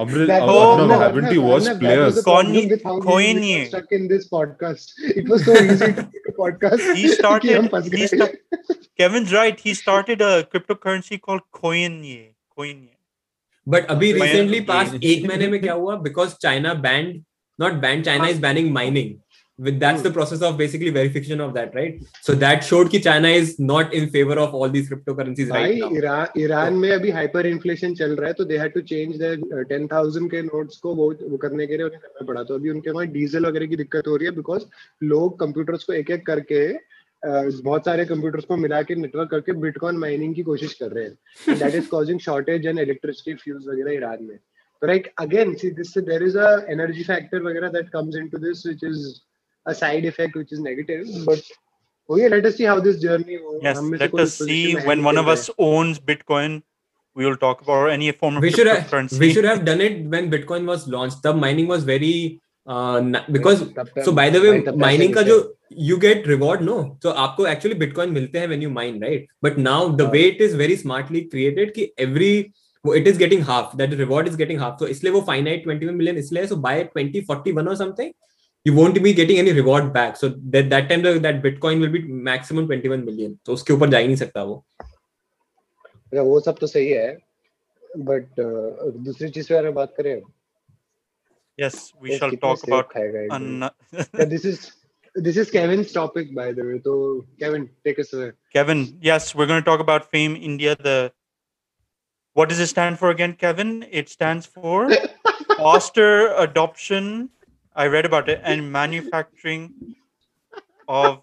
Amrit, that was, oh, no, haven't you watched Arnav, players? Coin ye stuck in this podcast. It was so easy to make a podcast. He started. he st- Kevin's right. He started a cryptocurrency called Coin ye. Coin ye. But abhi Coin recently past एक महीने में क्या हुआ? Because China banned, not banned. China is banning mining. With that's the process of basically verification of that, right? So that showed ki China is not in favor of all these cryptocurrencies Bhai, right now. Iran, Iran so, mein abhi hyperinflation chal raha hai, so they had to change their uh, ten thousand ke notes ko wo, wo karne ke liye unhe pada to abhi unke wahan diesel वगैरह की दिक्कत हो रही है because लोग computers को एक-एक करके बहुत सारे computers को मिला के network करके bitcoin mining की कोशिश कर रहे हैं. That is causing shortage and electricity fuels वगैरह ईरान में. So like again, see this there is a energy factor वगैरह that comes into this which is a side effect which is negative but oh yeah let us see how this journey goes yes, let us see when one of us owns bitcoin we will talk about any form of we should have, we should have done it when bitcoin was launched the mining was very uh, because so by the way mining ka jo you get reward no so aapko actually bitcoin milte hai when you mine right but now the way it is very smartly created ki every it is getting half that reward is getting half so isliye wo finite twenty-one million isliye so by twenty forty-one or something you won't be getting any reward back so that that time the, that bitcoin will be maximum twenty-one million so uske upar ja hi nahi sakta wo ya wo sab to sahi hai but uh, dusri cheez pe agar baat kare yes we shall talk about an- yeah, this is this is Kevin's topic by the way so Kevin take us away Kevin yes we're going to talk about FAME India the what does it stand for again Kevin it stands for foster adoption I read about it and manufacturing of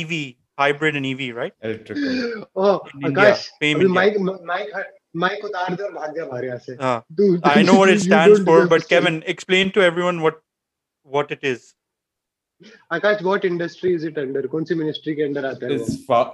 E V hybrid and E V right electrical oh Akash mic mic mic utar de aur bhag ja bahar yahan se I know what it stands for but Kevin explain to everyone what what it is Akash what industry is it under kaun si ministry ke under aata hai it's fa-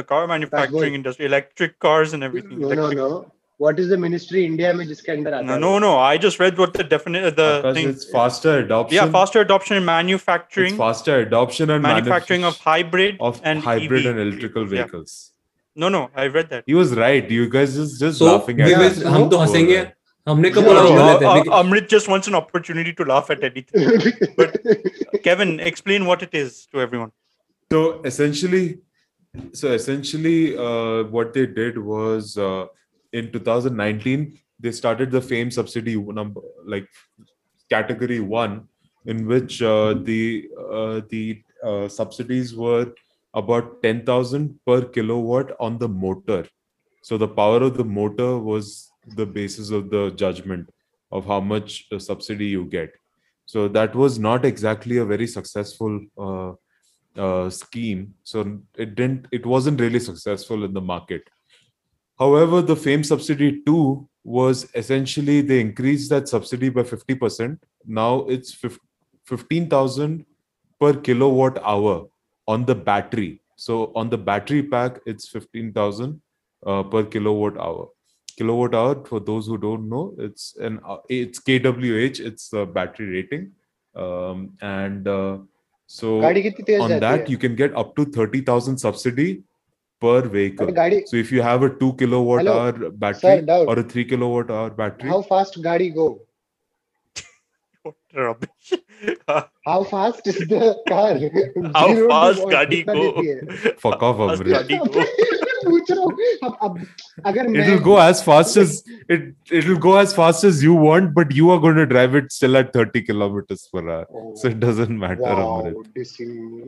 the car manufacturing industry electric cars and everything no electric. no no What is the ministry India में जिसके अंदर आता है? No, no, I just read what the definite the because thing. It's faster adoption. Yeah, faster adoption in manufacturing. It's faster adoption and manufacturing manuf- of hybrid of and hybrid E V. And electrical vehicles. Yeah. No, no, I read that. He was right. You guys just just so, laughing at. So we हम तो हंसेंगे. हमने कब बोला? Amrit just wants an opportunity to laugh at anything. But Kevin, explain what it is to everyone. So essentially, so essentially, uh, what they did was. Uh, In twenty nineteen, they started the FAME subsidy number, like category one, in which uh, the uh, the uh, subsidies were about ten thousand per kilowatt on the motor. So the power of the motor was the basis of the judgment of how much uh, subsidy you get. So that was not exactly a very successful uh, uh, scheme. So it didn't. It wasn't really successful in the market. However, the FAME subsidy two was essentially they increased that subsidy by fifty percent. Now it's fifteen thousand per kilowatt hour on the battery. So on the battery pack, it's fifteen thousand uh, per kilowatt hour. Kilowatt hour, for those who don't know, it's an it's K W H, it's the battery rating, um, and uh, so on that you can get up to thirty thousand subsidy per vehicle. So if you have a two kilowatt Hello, hour battery sir, or a three kilowatt hour battery, how fast gadi go? What rubbish! How fast is the car? How Zero fast gadi go? Fuck off, Amrit. It'll go as fast as it. It'll go as fast as you want, but you are going to drive it still at thirty kilometers per hour. Oh, so it doesn't matter. Wow,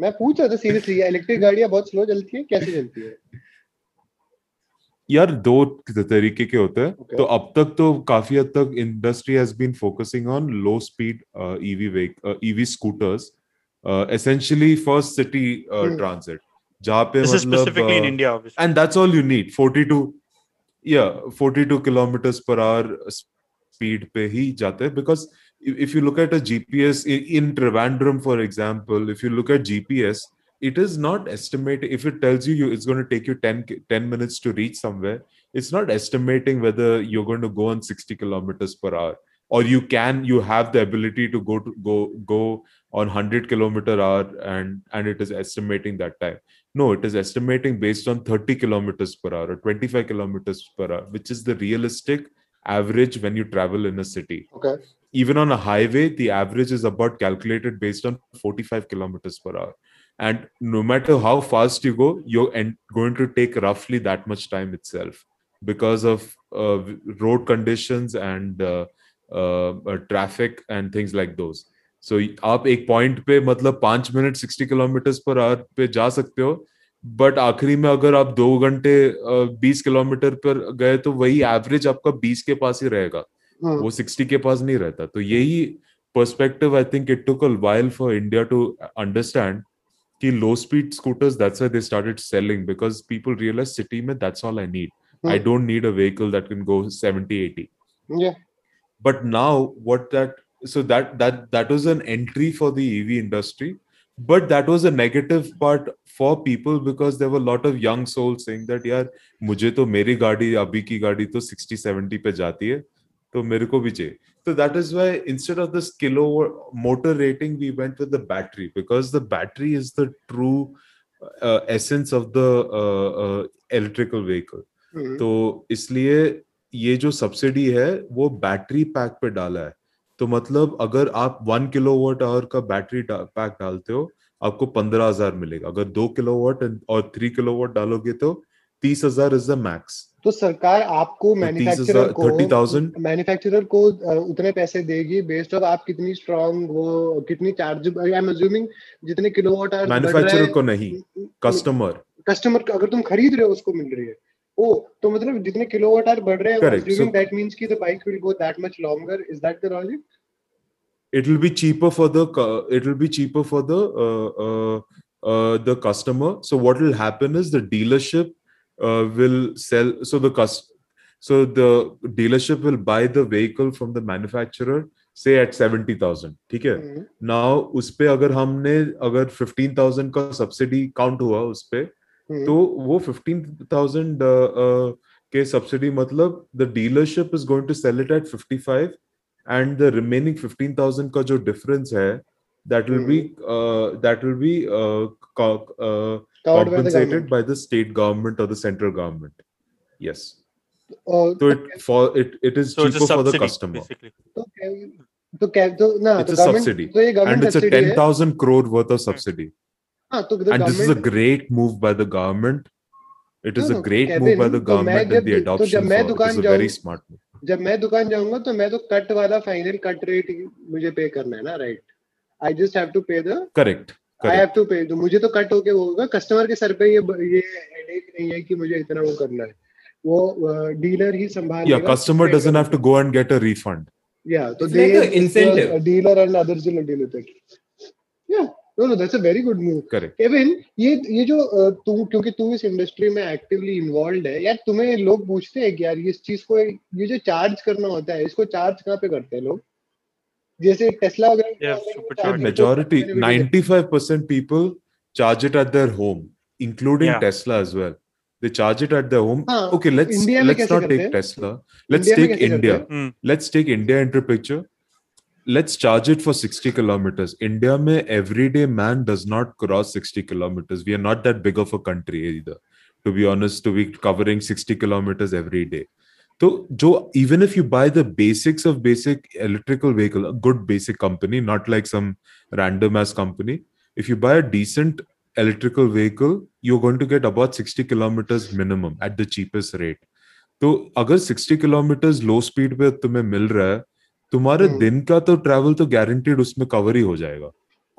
मैं पूछ रहा था seriously, electric गाड़ियाँ बहुत slow चलती हैं, कैसे चलती हैं? यार दो तरीके के होते हैं. तो अब तक तो काफी हद तक industry has been focusing on low speed uh, E V uh, E V scooters, uh, essentially for city uh, hmm. transit. This is specifically uh, in India, obviously. And that's all you need. forty-two, yeah, forty-two kilometers per hour speed pe hi jate hai. Because if you look at a G P S in Trivandrum, for example, if you look at G P S, it is not estimated. If it tells you, you it's going to take you ten minutes to reach somewhere, it's not estimating whether you're going to go on sixty kilometers per hour. Or you can, you have the ability to go to go go on one hundred kilometer hour, and and it is estimating that time. No, it is estimating based on thirty kilometers per hour or twenty-five kilometers per hour, which is the realistic average when you travel in a city. Okay. Even on a highway, the average is about calculated based on forty-five kilometers per hour. And no matter how fast you go, you're going to take roughly that much time itself because of uh, road conditions and uh, Uh, uh, traffic and things like those. So आप एक point पे मतलब पांच minute sixty kilometers per hour पे जा सकते हो, but आखिरी में अगर आप दो घंटे बीस किलोमीटर पर गए तो वही average आपका बीस के पास ही रहेगा, वो sixty के पास नहीं रहता. तो यही perspective I think it took a while for India to understand कि low speed scooters, that's why they started selling, because people realize city में that's all I need. Hmm. I don't need a vehicle that can go seventy, eighty. Yeah. But now what that, so that, that, that was an entry for the E V industry, but that was a negative part for people because there were a lot of young souls saying that, yaar, mujhe to meri gaadi, abhi ki gaadi to sixty, seventy pe jaati hai, to mere ko bhi chahiye. So that is why instead of this kilowatt motor rating, we went with the battery, because the battery is the true uh, essence of the uh, uh, electrical vehicle. Mm-hmm. So isliye ये जो subsidy है वो battery pack पे डाला है. तो मतलब अगर आप वन किलोवाट आवर का बैटरी पैक डालते हो आपको पंद्रह हजार मिलेगा. अगर दो किलोवाट और थ्री किलोवाट डालोगे तो तीस हजार इज द मैक्स. तो सरकार आपको मैन्युफैक्चरर को तीस हज़ार मैन्युफैक्चरर को उतने पैसे देगी बेस्ड ऑफ आप कितनी स्ट्रांग वो कितनी चार्ज. आई एम अज्यूमिंग जितने किलोवाट आवर मैन्युफैक्चरर को नहीं, कस्टमर कस्टमर अगर तुम खरीद रहे हो उसको मिल रही है. Oh, तो मतलब जितने किलोवाट आवर बढ़ रहे हैं, assuming that means कि the bike will go that much longer. Is that the logic? It will be cheaper for the it will be cheaper for the uh, uh, uh, the customer. So what will happen is the dealership uh, will sell. So the cust so the dealership will buy the vehicle from the manufacturer. Say at seventy thousand. ठीक है. Mm-hmm. Now उसपे अगर हमने अगर fifteen thousand का subsidy count हुआ उसपे, तो वो फिफ्टीन थाउजेंड के सब्सिडी मतलब the dealership is going to sell it at fifty five, and the remaining fifteen thousand का जो डिफरेंस है that will be uh, that will be uh, co- uh, compensated by the, by the state government or the central government. Yes. Oh, so okay. it for it it is so cheaper for the customer. Okay. So no, it's a subsidy, and it's a ten thousand crore worth of subsidy. Ah, so the and this is a great move by the government. It is no, a great Kevin, move by the government in the adoption. It's a very smart move. जब मैं दुकान जाऊंगा तो मैं तो cut वाला final cut rate मुझे पे करना है ना, right? I just have to pay the correct. correct. I have to pay. तो मुझे तो कट होके वो होगा, कस्टमर के सर पे ये ये हेडेक नहीं है कि मुझे इतना वो करना है, वो डीलर ही संभाल लेगा. Yeah, customer doesn't have to go and get a refund. Yeah, so they like an incentive. Dealer and others will deal with it. Yeah, no, no, that's a very good move. Correct. Kevin, ये ये जो तू क्योंकि तू इस industry में actively involve है यार, तुम्हें लोग पूछते हैं कि यार इस चीज को ये जो चार्ज करना होता है इसको चार्ज कहाँ पे करते हैं लोग? जैसे टेस्ला वगैरह majority ninety-five percent people charge it at their home, including yeah. Tesla as well. They charge it at their home. हाँ, okay, let's let's not take Tesla. Let's India take India. Hmm. Let's take India into picture. Let's charge it for sixty kilometers. India में everyday man does not cross sixty kilometers. We are not that big of a country either. To be honest, to be covering sixty kilometers every day. So, jo, even if you buy the basics of basic electrical vehicle, a good basic company, not like some random ass company, if you buy a decent electrical vehicle, you're going to get about sixty kilometers minimum at the cheapest rate. So, agar sixty kilometers low speed पे तुम्हें मिल रहा है, तुम्हारे दिन का तो travel तो guaranteed उसमें cover ही हो जाएगा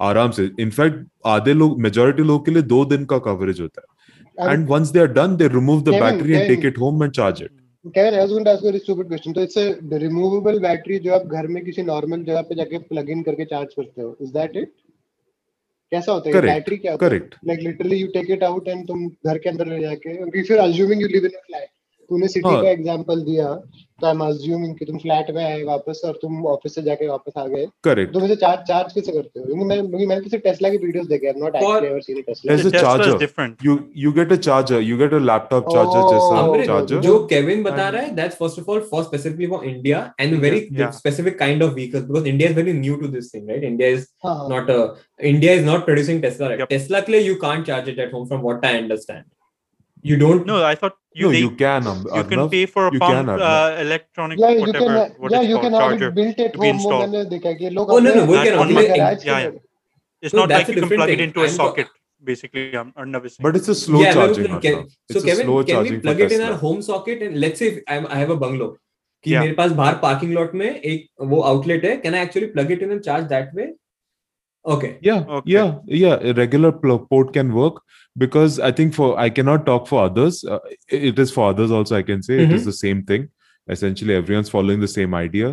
आराम से. Infact, आधे लोग, majority लोग के लिए दो दिन का coverage होता है. And once they are done, they remove the battery and take it home and charge it. Kevin, I was going to ask you a stupid question. So it's a removable battery जो आप घर में किसी normal जगह पे जाके plug in करके charge करते हो. Is that it? कैसा होता है बैटरी? क्या होता है? Correct. Like literally you take it out and तुम घर के अंदर ले जाके, if you're assuming you live in a flat, तूने सिटी का example दिया, तो I'm assuming कि तुम फ्लैट में आए वापस और तुम ऑफिस से जाके वापस आ गए. Correct. तुम इसे चार्ज चार्ज कैसे करते हो? क्योंकि मैं क्योंकि मैंने किसी टेस्ला की वीडियोस देखे, I'm not actually ever seen a Tesla. There's a charger. You you get a charger, you get a laptop charger जैसा charger. जो केविन बता रहा है, that's first of all for specifically for India and a very yeah. specific kind of vehicle, because India is very new to this thing, right? India is uh-huh. not a India is not producing Tesla. Right? Yep. Tesla ke liye you can't charge it at home, from what I understand. You don't know. I thought you, no, they, you can. Um, you can pay for a pump, uh, electronic, yeah, whatever. You can, what yeah, you called, can have charger, it built at home. Oh no, no, we can only. Yeah, yeah. It's so not like you can plug thing. it into I'm a socket. Go- basically, I'm novice. But it's a slow yeah, charging. Can, can, so it's Kevin, slow can charging we plug it in our home socket? And let's say if I'm, I have a bungalow. कि मेरे पास बाहर parking lot में एक वो outlet है. Can I actually plug it in and charge that way? Okay. Yeah. Okay. Yeah. Yeah. A regular port can work, because I think for I cannot talk for others. Uh, it is for others also. I can say mm-hmm. it is the same thing. Essentially, everyone's following the same idea.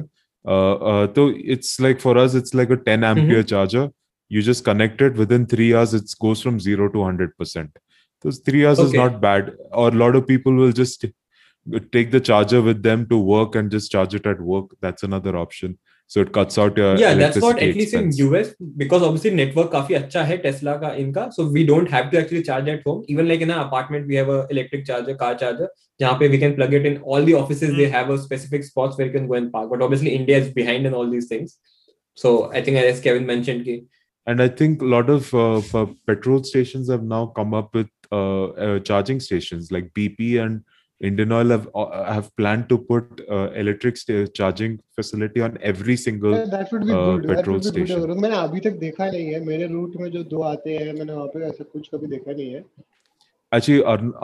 Uh, uh, so it's like for us, it's like a ten ampere mm-hmm. charger. You just connect it within three hours. It goes from zero to one hundred percent. So three hours okay. is not bad. Or a lot of people will just take the charger with them to work and just charge it at work. That's another option. So it cuts out your yeah that's what at least expense. In U S, because obviously network काफी अच्छा है Tesla का इनका, so we don't have to actually charge at home. Even like in our apartment we have a electric charger, car charger, जहाँ पे we can plug it in. All the offices mm-hmm. they have a specific spots where you can go and park, but obviously India is behind in all these things. So I think as Kevin mentioned ki, and I think a lot of uh, petrol stations have now come up with uh, uh, charging stations, like B P and Indian Oil have uh, have planned to put uh, electric st- charging facility on every single yeah, that would be uh, good. petrol that would be station. Good. मैंने अभी तक देखा नहीं है, मेरे root में जो दो आते हैं मैंने वहाँ पे ऐसा कुछ कभी देखा नहीं है. Actually,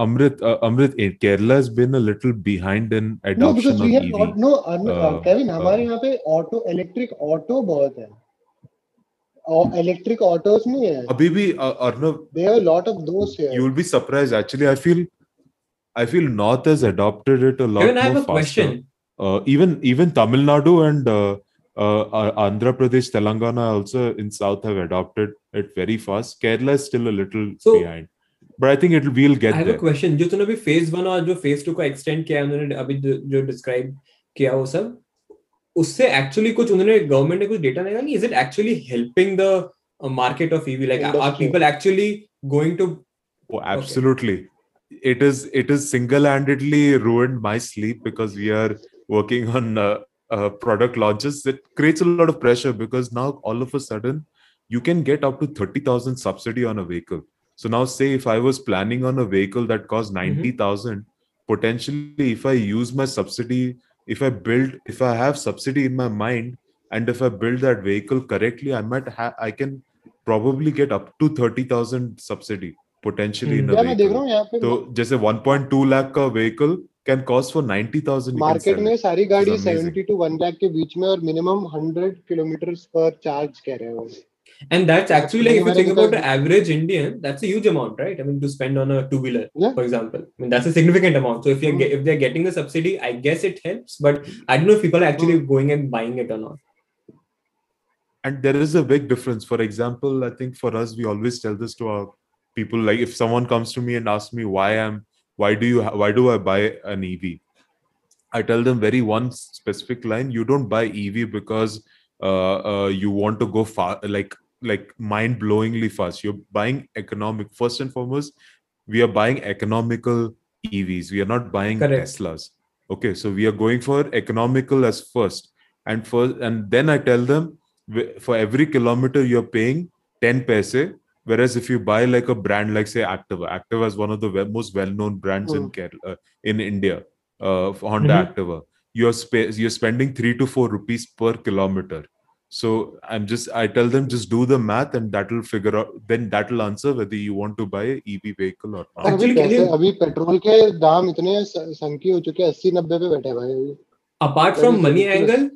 Amrit, uh, Amrit, Kerala has been a little behind in adoption no, of E V. Not, no, um, uh, Kevin, हमारे यहाँ पे ऑटो इलेक्ट्रिक ऑटो बहुत है. इलेक्ट्रिक ऑटोस नहीं है. अभी भी Arnav, they have a lot of those here. You will be surprised. Actually, I feel. I feel North has adopted it a lot Kevin, more I have a faster. Question. Uh, even even Tamil Nadu and uh, uh, Andhra Pradesh, Telangana also in South have adopted it very fast. Kerala is still a little so, behind, but I think it will get there. I have there. a question. जो तुमने अभी phase one और जो phase two का extend किया उन्होंने अभी जो describe किया वो सब, उससे actually कुछ उन्होंने government ने कुछ data निकाला कि is it actually helping the market of E V? Like are people actually going to? Oh, absolutely. Okay. it is it is single-handedly ruined my sleep because we are working on uh, uh, product launches. That creates a lot of pressure because now all of a sudden you can get up to thirty thousand subsidy on a vehicle. So now say if I was planning on a vehicle that cost ninety thousand, mm-hmm. potentially if I use my subsidy, if I build, if I have subsidy in my mind, and if I build that vehicle correctly, I might have, I can probably get up to thirty thousand subsidy potentially hmm. in a yeah, vehicle. So, जैसे one point two lakh का vehicle can cost for ninety thousand. Market में सारी गाड़ी seventy to one lakh के बीच में और minimum one hundred kilometers per charge कह रहे हो. And that's actually like if you think about the average Indian, that's a huge amount, right? I mean, to spend on a two-wheeler, yeah. for example. I mean, that's a significant amount. So if you're, if they're getting the subsidy, I guess it helps. But I don't know if people are actually going and buying it or not. And there is a big difference. For example, I think for us, we always tell this to our people. Like if someone comes to me and asks me why I'm, why do you, why do I buy an E V? I tell them very one specific line: you don't buy E V because uh, uh, you want to go far, like like mind-blowingly fast. You're buying economic. First and foremost, we are buying economical E Vs. We are not buying Correct. Teslas. Okay, so we are going for economical as first, and first, and then I tell them, for every kilometer you're paying ten paise, whereas if you buy like a brand like say Activa, Activa is one of the we- most well-known brands mm. in Kerala, uh, in India, uh, Honda mm-hmm. Activa, you're sp- you're spending three to four rupees per kilometer. So I'm just, I tell them just do the math and that'll figure out, then that'll answer whether you want to buy an E V vehicle or not. Actually, अभी petrol के दाम इतने संकी हो चुके eighty ninety पे बैठे भाई. Apart from money angle,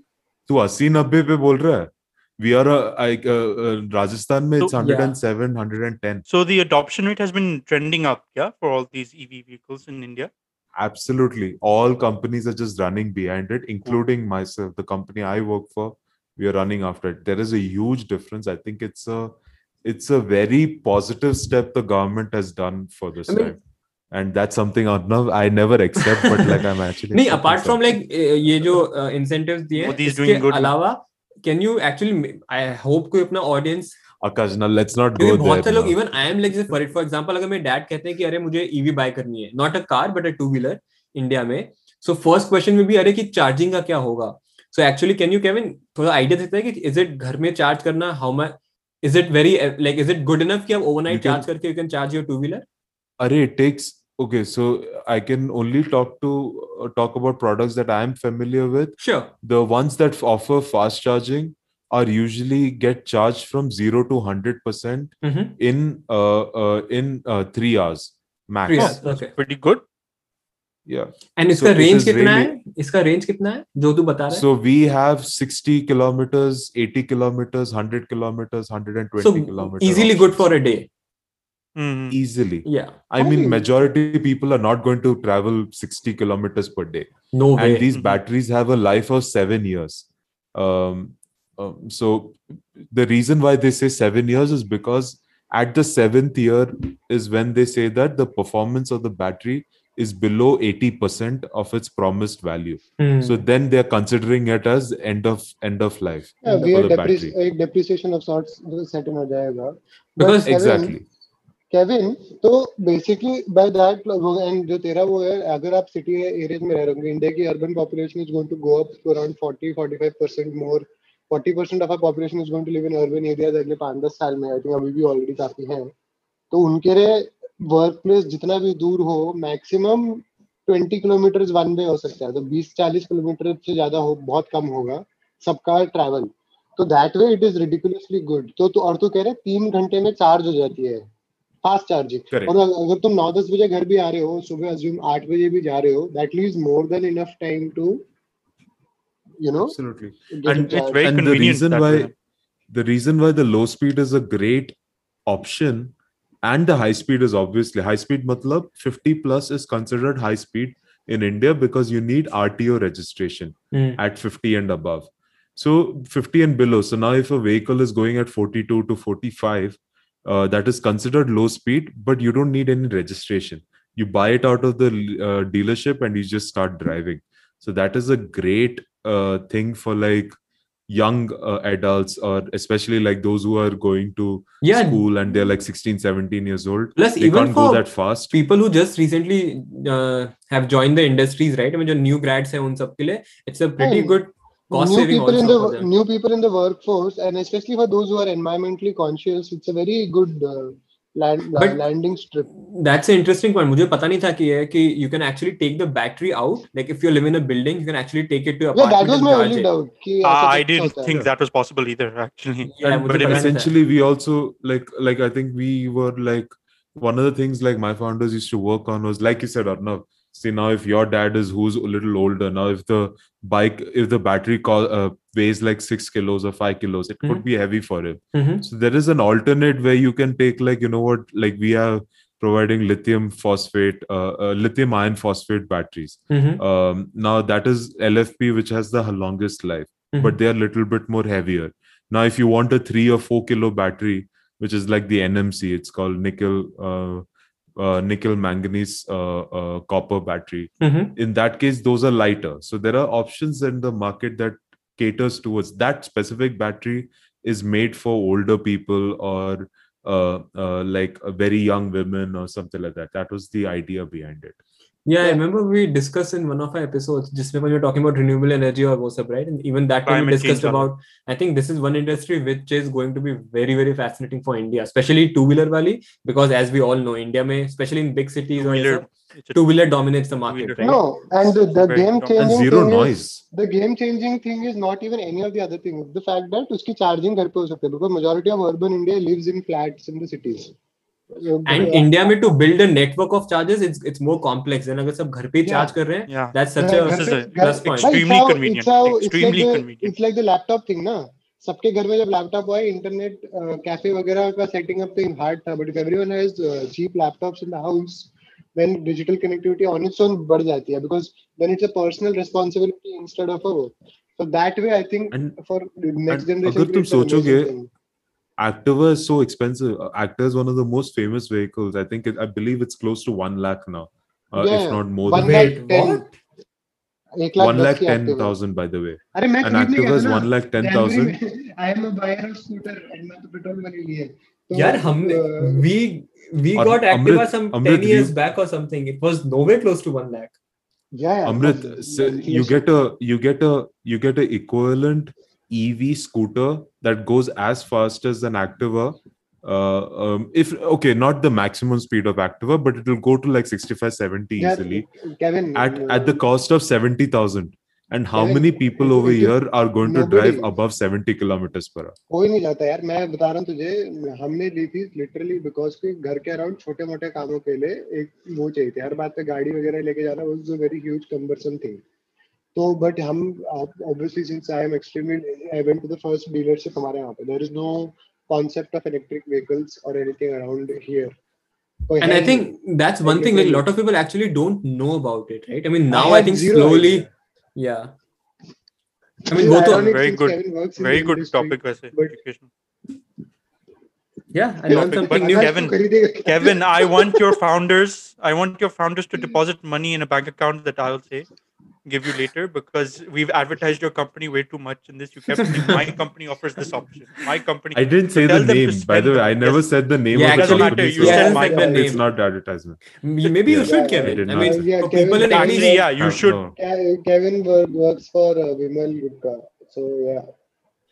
तू eighty ninety पे बोल रहा है. We are uh, uh, uh, Rajasthan mein so, it's one hundred seven, yeah. one hundred ten. So the adoption rate has been trending up, yeah, for all these E V vehicles in India. Absolutely, all companies are just running behind it, including yeah. myself. The company I work for, we are running after it. There is a huge difference. I think it's a, it's a very positive step the government has done for this I mean, time. And that's something I never accept, but like I'm actually. No, apart from like ये जो uh, incentives दिए, इसके अलावा. Can you actually? I hope कोई अपना audience. Akash, now let's not go there. बहुत से लोग even I am like for it. For example, अगर मेरे dad कहते हैं कि अरे मुझे E V buy करनी है, not a car but a two wheeler India में. So first question में भी अरे कि charging का क्या होगा? So actually, can you Kevin थोड़ा idea देता है कि is it घर में charge करना? How much? Is it very like is it good enough कि आप overnight charge करके you can charge your two wheeler? अरे it takes okay. So I can only talk to uh, talk about products that I am familiar with. Sure. The ones that offer fast charging are usually get charged from zero to hundred percent mm-hmm. in uh, uh, in uh, three hours max. Three hours. Okay. Pretty good. Yeah. And so iska range kitna hai? Iska range kitna hai? Jo tu bata raha hai. So we have sixty kilometers, eighty kilometers, hundred kilometers, hundred and twenty so kilometers. Easily options. Good for a day. Mm-hmm. Easily. Yeah. I mean, you? majority people are not going to travel sixty kilometers per day. No way. And these mm-hmm. batteries have a life of seven years. Um, um, so the reason why they say seven years is because at the seventh year is when they say that the performance of the battery is below eighty percent of its promised value. Mm. So then they are considering it as end of end of life. Yeah, we are depreci- a depreciation of sorts set in our diagram. Because seven, exactly. Kevin, so basically by that and जो तेरा वो है अगर आप city areas में रह रहे होंगे India की urban population is going to go up to around forty to forty-five percent more. forty percent of our population is going to live in urban areas अगले five to ten साल में I think अभी भी already काफी हैं तो उनके लिए workplace जितना भी दूर हो maximum twenty kilometers one way हो सकता है तो twenty to forty kilometers से ज़्यादा हो बहुत कम होगा सबका travel तो that way it is ridiculously good तो तो और तो कह रहे तीन घंटे में charge हो जाती है फास्ट चार्जिंग और अगर तुम nine ten बजे घर भी आ रहे हो सुबह अज्यूम eight बजे भी जा रहे हो that leaves more than enough time to you know absolutely and it's very convenient the reason why the reason why the low speed is a great option and the high speed is obviously high speed मतलब fifty plus is considered high speed in India because you need R T O registration at fifty and above so fifty and below so now if a vehicle is going at forty-two to forty-five Uh, that is considered low speed, but you don't need any registration. You buy it out of the uh, dealership and you just start driving. So that is a great uh, thing for like young uh, adults, or especially like those who are going to yeah. school and they're like sixteen, seventeen years old. Plus, they even can't go that fast. People who just recently uh, have joined the industries, right? I mean, jo new grads hai, un sab ke liye, it's a pretty and good cost new saving. People also in the, for them. New people in the workforce, and especially for those who are environmentally conscious, it's a very good uh, land, but landing strip. That's an interesting point. Mujhe pata nahi tha ki hai ki you can actually take the battery out. Like if you live in a building, you can actually take it to apartment. Yeah, that was my only doubt. Uh, I didn't think that was possible either, actually. Yeah, and, but essentially, we also like like I think we were like one of the things like my founders used to work on was, like you said, Arnav. See, now if your dad is who's a little older, now if the bike, if the battery call, uh, weighs like six kilos or five kilos, it mm-hmm. could be heavy for him. Mm-hmm. So there is an alternate where you can take like, you know what, like we are providing lithium phosphate, uh, uh, lithium iron phosphate batteries. Mm-hmm. Um, now that is L F P, which has the longest life, mm-hmm. but they are a little bit more heavier. Now, if you want a three or four kilo battery, which is like the N M C, it's called nickel, uh, Uh, nickel manganese uh, uh, copper battery. Mm-hmm. In that case, those are lighter. So there are options in the market that caters towards that specific battery is made for older people or uh, uh, like a very young women or something like that. That was the idea behind it. Yeah, I remember we discussed in one of our episodes just when we were talking about renewable energy or WhatsApp, right? And even that time we discussed about, I think this is one industry which is going to be very, very fascinating for India, especially two-wheeler wali, because as we all know, India may, especially in big cities, two-wheeler, or two-wheeler dominates the market, right? No, and the, the game-changing zero thing noise. Is, the game-changing thing is not even any of the other things. The fact that uski charging ghar pe ho sakte, because majority of urban India lives in flats in the cities. And India में to build a network of chargers, it's it's more complex than अगर सब घर पे charge कर रहे हैं. That's such yeah, a, a plus point. Extremely convenient. It's, how, extremely it's, like convenient. The, it's like the laptop thing ना. सबके घर में जब laptop आए, internet uh, cafe वगैरह का setting up thing hard था. But if everyone has uh, cheap laptops in the house, then digital connectivity on its own बढ़ जाती है, because then it's a personal responsibility instead of a work. So that way I think and, for next generation. अगर तुम सोचोगे Activa is so expensive. Activa is one of the most famous vehicles. I think, it, I believe it's close to one lakh now, uh, yeah. if not more. One than lakh that. ten. What? One lakh ten thousand, by the way. Are, and Activa is one lakh ten thousand. I am a buyer of scooter, and I petrol money liye. Yaar, hum we we got Activa some ten years back or something. It was nowhere close to one lakh. Yeah, Amrit, so you get a you get a you get a equivalent E V scooter that goes as fast as an Activa. Uh, um, if okay, not the maximum speed of Activa, but it will go to like sixty-five, seventy yeah, easily. Kevin, at uh, at the cost of seventy thousand. And how Kevin, many people over here are going nobody, to drive above seventy kilometers per hour? कोई नहीं जाता यार. मैं बता रहा हूँ तुझे. हमने ली थी literally because कि घर के around छोटे-मोटे कामों के लिए एक वो चाहिए थी. हर बात पे गाड़ी वगैरह लेके जाना was a very huge cumbersome thing. So, but hum, obviously, since I am extremely, I went to the first dealership हमारे यहाँ पे. There is no concept of electric vehicles or anything around here. So, and I think that's one thing, like a lot of people actually don't know about it, right? I mean, now I, I think slowly, idea. yeah. I mean, both are very good, very good topic. Education. Yeah, I learned something new. Kevin, Kevin, I want your founders, I want your founders to deposit money in a bank account that I will say. Give you later, because we've advertised your company way too much in this. You kept saying my company offers this option. My company. I didn't say the name, by the way. I never yes. said the name yeah, of the company. Matter. You so said my company. It's not advertisement. Maybe you yeah, should, Kevin. I, I mean, yeah, for Kevin, people in actually, English, yeah, you should. Kevin works for uh, Vimal Gutka. So yeah.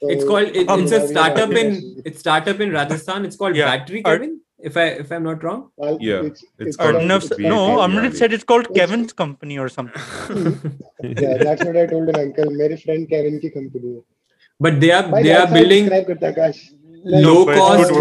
So, it's called. It, um, it's a startup in. It's startup in Rajasthan. It's called yeah. Battery, Kevin. If I if I'm not wrong, well, yeah, it's, it's Arnav. No, Amrit said it's called Kevin's company or something. Yeah, that's what I told him, uncle. My friend Kevin ki company. But they are By they are building low cost.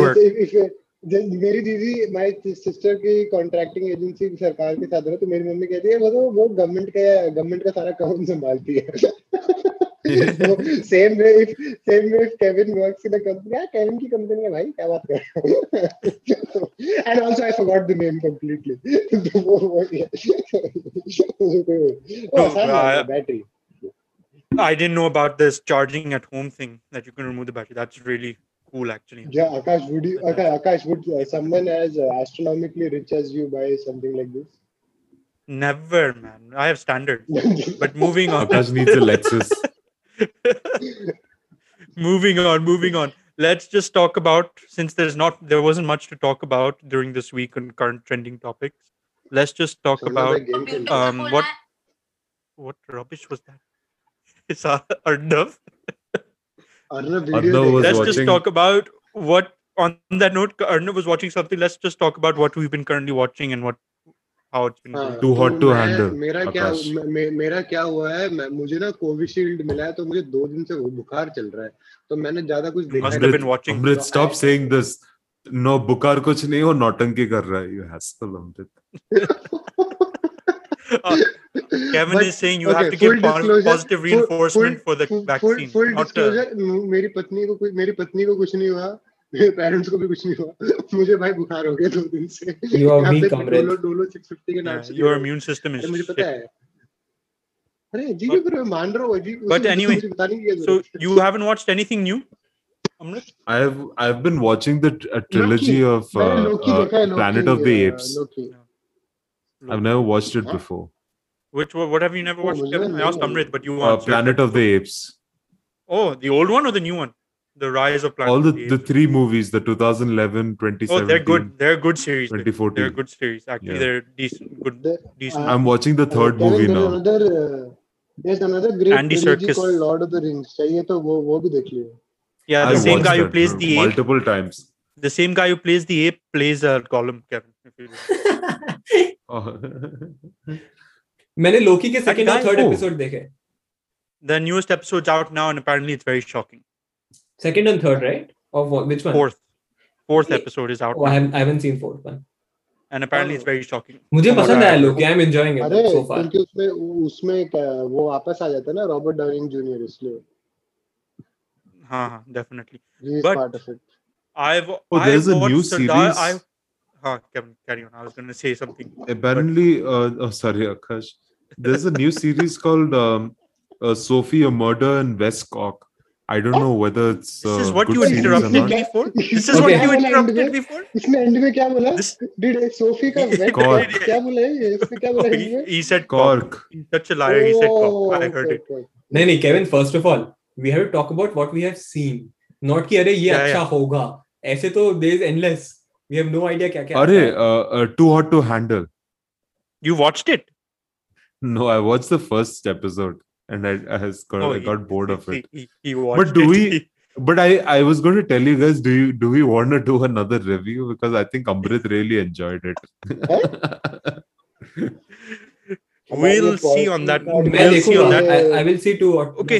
मेरी दीदी, my sister की contracting agency सरकार के साथ है, तो मेरी mummy कहती है वो तो वो government का government का सारा काम संभालती है. So, same way if same way if Kevin works in a company, yeah, Kevin की company है भाई, क्या बात कर. And also I forgot the name completely. Oh, sorry, battery. I didn't know about this charging at home thing that you can remove the battery. That's really cool, actually. Yeah, Akash, would you, okay, Akash, would uh, someone as uh, astronomically rich as you buy something like this? Never, man. I have standards. But moving on. Akash needs a Lexus. moving on, moving on. Let's just talk about, since there's not, there wasn't much to talk about during this week on current trending topics. Let's just talk so about um, what what rubbish was that? It's Arnav. Arnav was Let's watching. just talk about what, on that note, Arnav was watching something. Let's just talk about what we've been currently watching and what how it's been going. Too hot to handle. मेरा क्या मे, मेरा क्या हुआ है, मैं, मुझे ना Covishield मिला है, तो मुझे दो दिन से बुखार चल रहा है, तो मैंने ज्यादा कुछ देखा नहीं। Must have been watching. Amrit, stop saying this. No, बुखार कुछ नहीं हो, नौटंकी कर रहा है. You hassle, Amrit. Kevin but, is saying you okay, have to give positive reinforcement full, full, for the vaccine. Full, full disclosure, मेरी पत्नी को मेरी पत्नी को कुछ नहीं हुआ, मेरे पेरेंट्स को भी कुछ नहीं हुआ, मुझे भाई बुखार हो गया दो दिन से. You are weak, Amrit. Dolo six fifty के नाम से. Your immune system is. मुझे पता है. अरे जी को मान रहा हूँ जी. But anyway, so you haven't watched anything new, Amrit? I've I've been watching the a trilogy of uh, uh, Planet of the Apes. I've never watched it before. Which what have you never watched? Oh, I asked Amrit, but you watched uh, Planet of the Apes. Oh, the old one or the new one? The Rise of Planet All the, of the Apes. All the three movies, the twenty eleven, twenty seventeen. Oh, they're good. They're good series. twenty fourteen. They're good series. Actually, yeah. they're decent. Good, decent. I'm watching the third uh, movie now. Another, uh, there's another great Andy trilogy Serkis. called Lord of the Rings. Chahiye to wo wo bhi dekh liyo. Yeah, the I same guy who plays the multiple ape multiple times. The same guy who plays the ape plays a Gollum, Kevin. If you मैंने लोकी के second और third episode देखे. The newest episode's out now and apparently it's very shocking. Second and third, right? Or which one? Fourth. Fourth episode is out. Oh, I haven't, I haven't seen fourth one. And apparently oh. it's very shocking. मुझे पसंद आया लोकी. I'm enjoying it so far. क्योंकि उसमें उसमें वो वापस आ जाता है ना, रॉबर्ट डाउनिंग जूनियर, इसलिए. हाँ हाँ, definitely. But I've oh, there's a new series. हाँ, Kevin, carry on. I was going to say something. Apparently, uh, oh, sorry, Akash. There's a new series called um, uh, Sophie, a Murder in West Cork. I don't know whether it's. This uh, is what you interrupted me for. This is okay. what you interrupted me for. इसमें end में क्या बोला? Did Sophie का West क्या बोला है? इसमें क्या बोला है? He said Cork. He's such a liar. He said Cork. I heard it. नहीं नहीं, Kevin. First of all, we have to talk about what we have seen. Not कि अरे ये अच्छा होगा. ऐसे तो there is endless. We have no idea क्या क्या. अरे, uh, uh, Too Hot to Handle. You watched it? No, I watched the first episode and I, I, has got, oh, I got he, bored of it. He, he watched but do it. we? But I, I was going to tell you guys, do you do we want to do another review, because I think Amrit really enjoyed it. We'll see on that. We'll see on that. I, I will see Too Hot. Okay,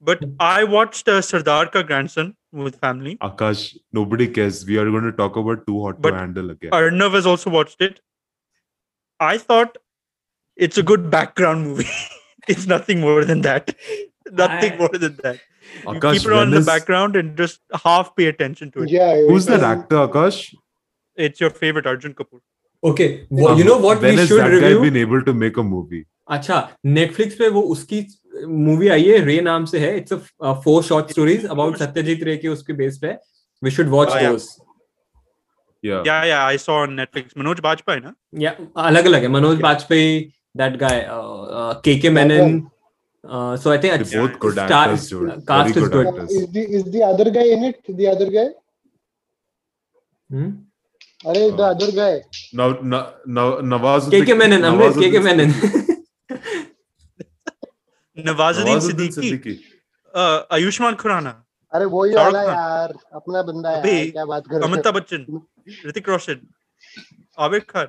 but I watched uh, Sardar Ka Grandson with family. Akash, nobody cares. We are going to talk about Too Hot but to Handle again. Arnav has also watched it. I thought it's a good background movie. It's nothing more than that. Nothing I... more than that. Akash, you keep it on is... the background and just half pay attention to it. Yeah, it Who's that actor, Akash? It's your favorite, Arjun Kapoor. Okay, well, um, you know what we should review? When has that guy been able to make a movie? Achha, Netflix पे वो उसकी movie आई है, रे नाम से है. It's a four short stories about Satyajit Ray के उसके बेस पे. We should watch uh, those. Yeah. yeah, yeah, I saw on Netflix. Manoj Bajpayee, na? Yeah, अलग अलग है. Manoj yeah. Bajpayee, that guy, uh, uh, K K. Menon. Uh, so I think it's both good star, actors. Dude. Cast is good. Actors. Is the is the other guy in it? The other guy? Hmm. अरे uh, the other guy. Now, now, now, Nawaz. K K. Menon, Amrit, K K. Menon. Nawazuddin Siddiqui, uh, Ayushmann Khurrana. अरे वो ही वाला यार, अपना बंदा है, क्या बात कर रहे हो? अमिताभ बच्चन, ऋतिक रोशन, आबिद खान.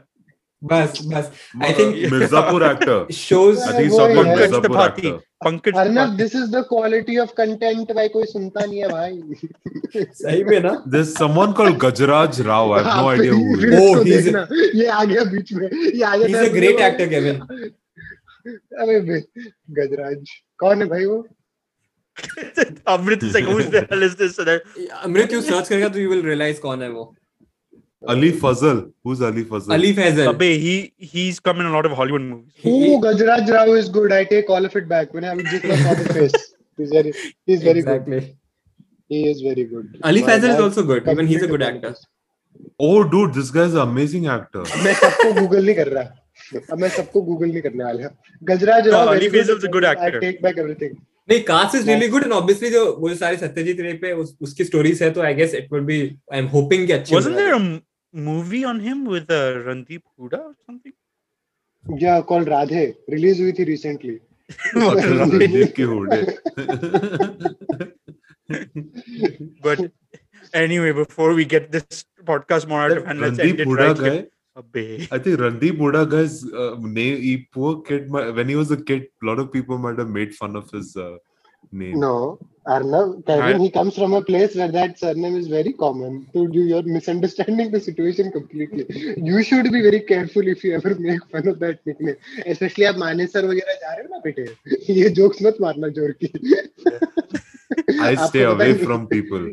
बस बस. I think Mirzapur actor shows. I think Pankaj Tripathi. Pankaj. Arnav, this is the quality of content भाई, कोई सुनता नहीं है भाई. सही में ना. There's someone called Gajraj Rao. I have no idea who he is. Oh, he's ना. ये आ गया बीच में. ये आ गया. He's a great actor, Kevin. अरे गजराज कौन है भाई वो? अमृत से अमृत यू सर्च करेगा तो यू विल रियलाइज कौन है वो. Ali Fazal. Who's Ali Fazal? Ali Fazal. अबे he he's come in a lot of Hollywood movies. Oh, Gajraj Rao is good. I take all of it back. When I am just saw the face. He's very he's very exactly. good. He is very good. Ali Fazal is also good. Even he's a good actor. Oh dude, this guy is an amazing actor. मैं सबको Google नहीं कर रहा. अब मैं सबको Google नहीं करने वाला. Gajraj Rao, Ali Faizal is a good actor. I take back everything. नहीं, cast is really good and obviously जो वो सारे सत्यजीत रे पे उस, उसकी स्टोरीज है तो I guess it will be I am hoping कि अच्छी wasn't there a movie on him with uh, Randeep Hooda or something yeah called Radhe released हुई थी recently Randeep के Hooda but anyway before we get this podcast more out of hand let's end it right guy. Abbe. I think Randeep Hooda guy's uh, name, he poor kid, when he was a kid, a lot of people might have made fun of his uh, name. No, Arnav, Kevin, I... he comes from a place where that surname is very common. So you're misunderstanding the situation completely. You should be very careful if you ever make fun of that nickname. Especially आप मानेसर वगैरह जा रहे हो ना बेटे, ये jokes मत मारना जोर की. I stay away from people.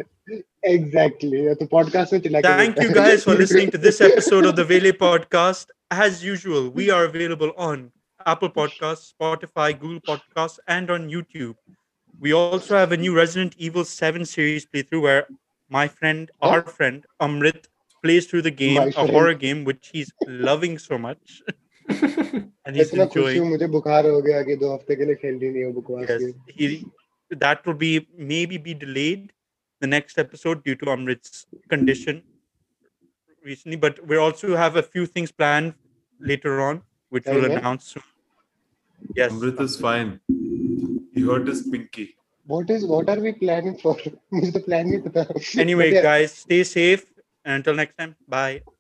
Exactly. तो podcast में चला के Thank you guys for listening to this episode of the Vele Podcast. As usual, we are available on Apple Podcasts, Spotify, Google Podcasts, and on YouTube. We also have a new Resident Evil seven series playthrough where my friend, oh. our friend, Amrit plays through the game, my a friend. horror game, which he's loving so much. And he's enjoying. मुझे बुखार हो गया कि दो हफ्ते के लिए खेल ही नहीं हो बुखार. That will be maybe be delayed the next episode due to Amrit's condition recently, but we also have a few things planned later on, which we'll announce soon. Yes, Amrit is fine. He hurt his pinky. What is? What are we planning for? Is the plan? Anyway, guys, stay safe and until next time. Bye.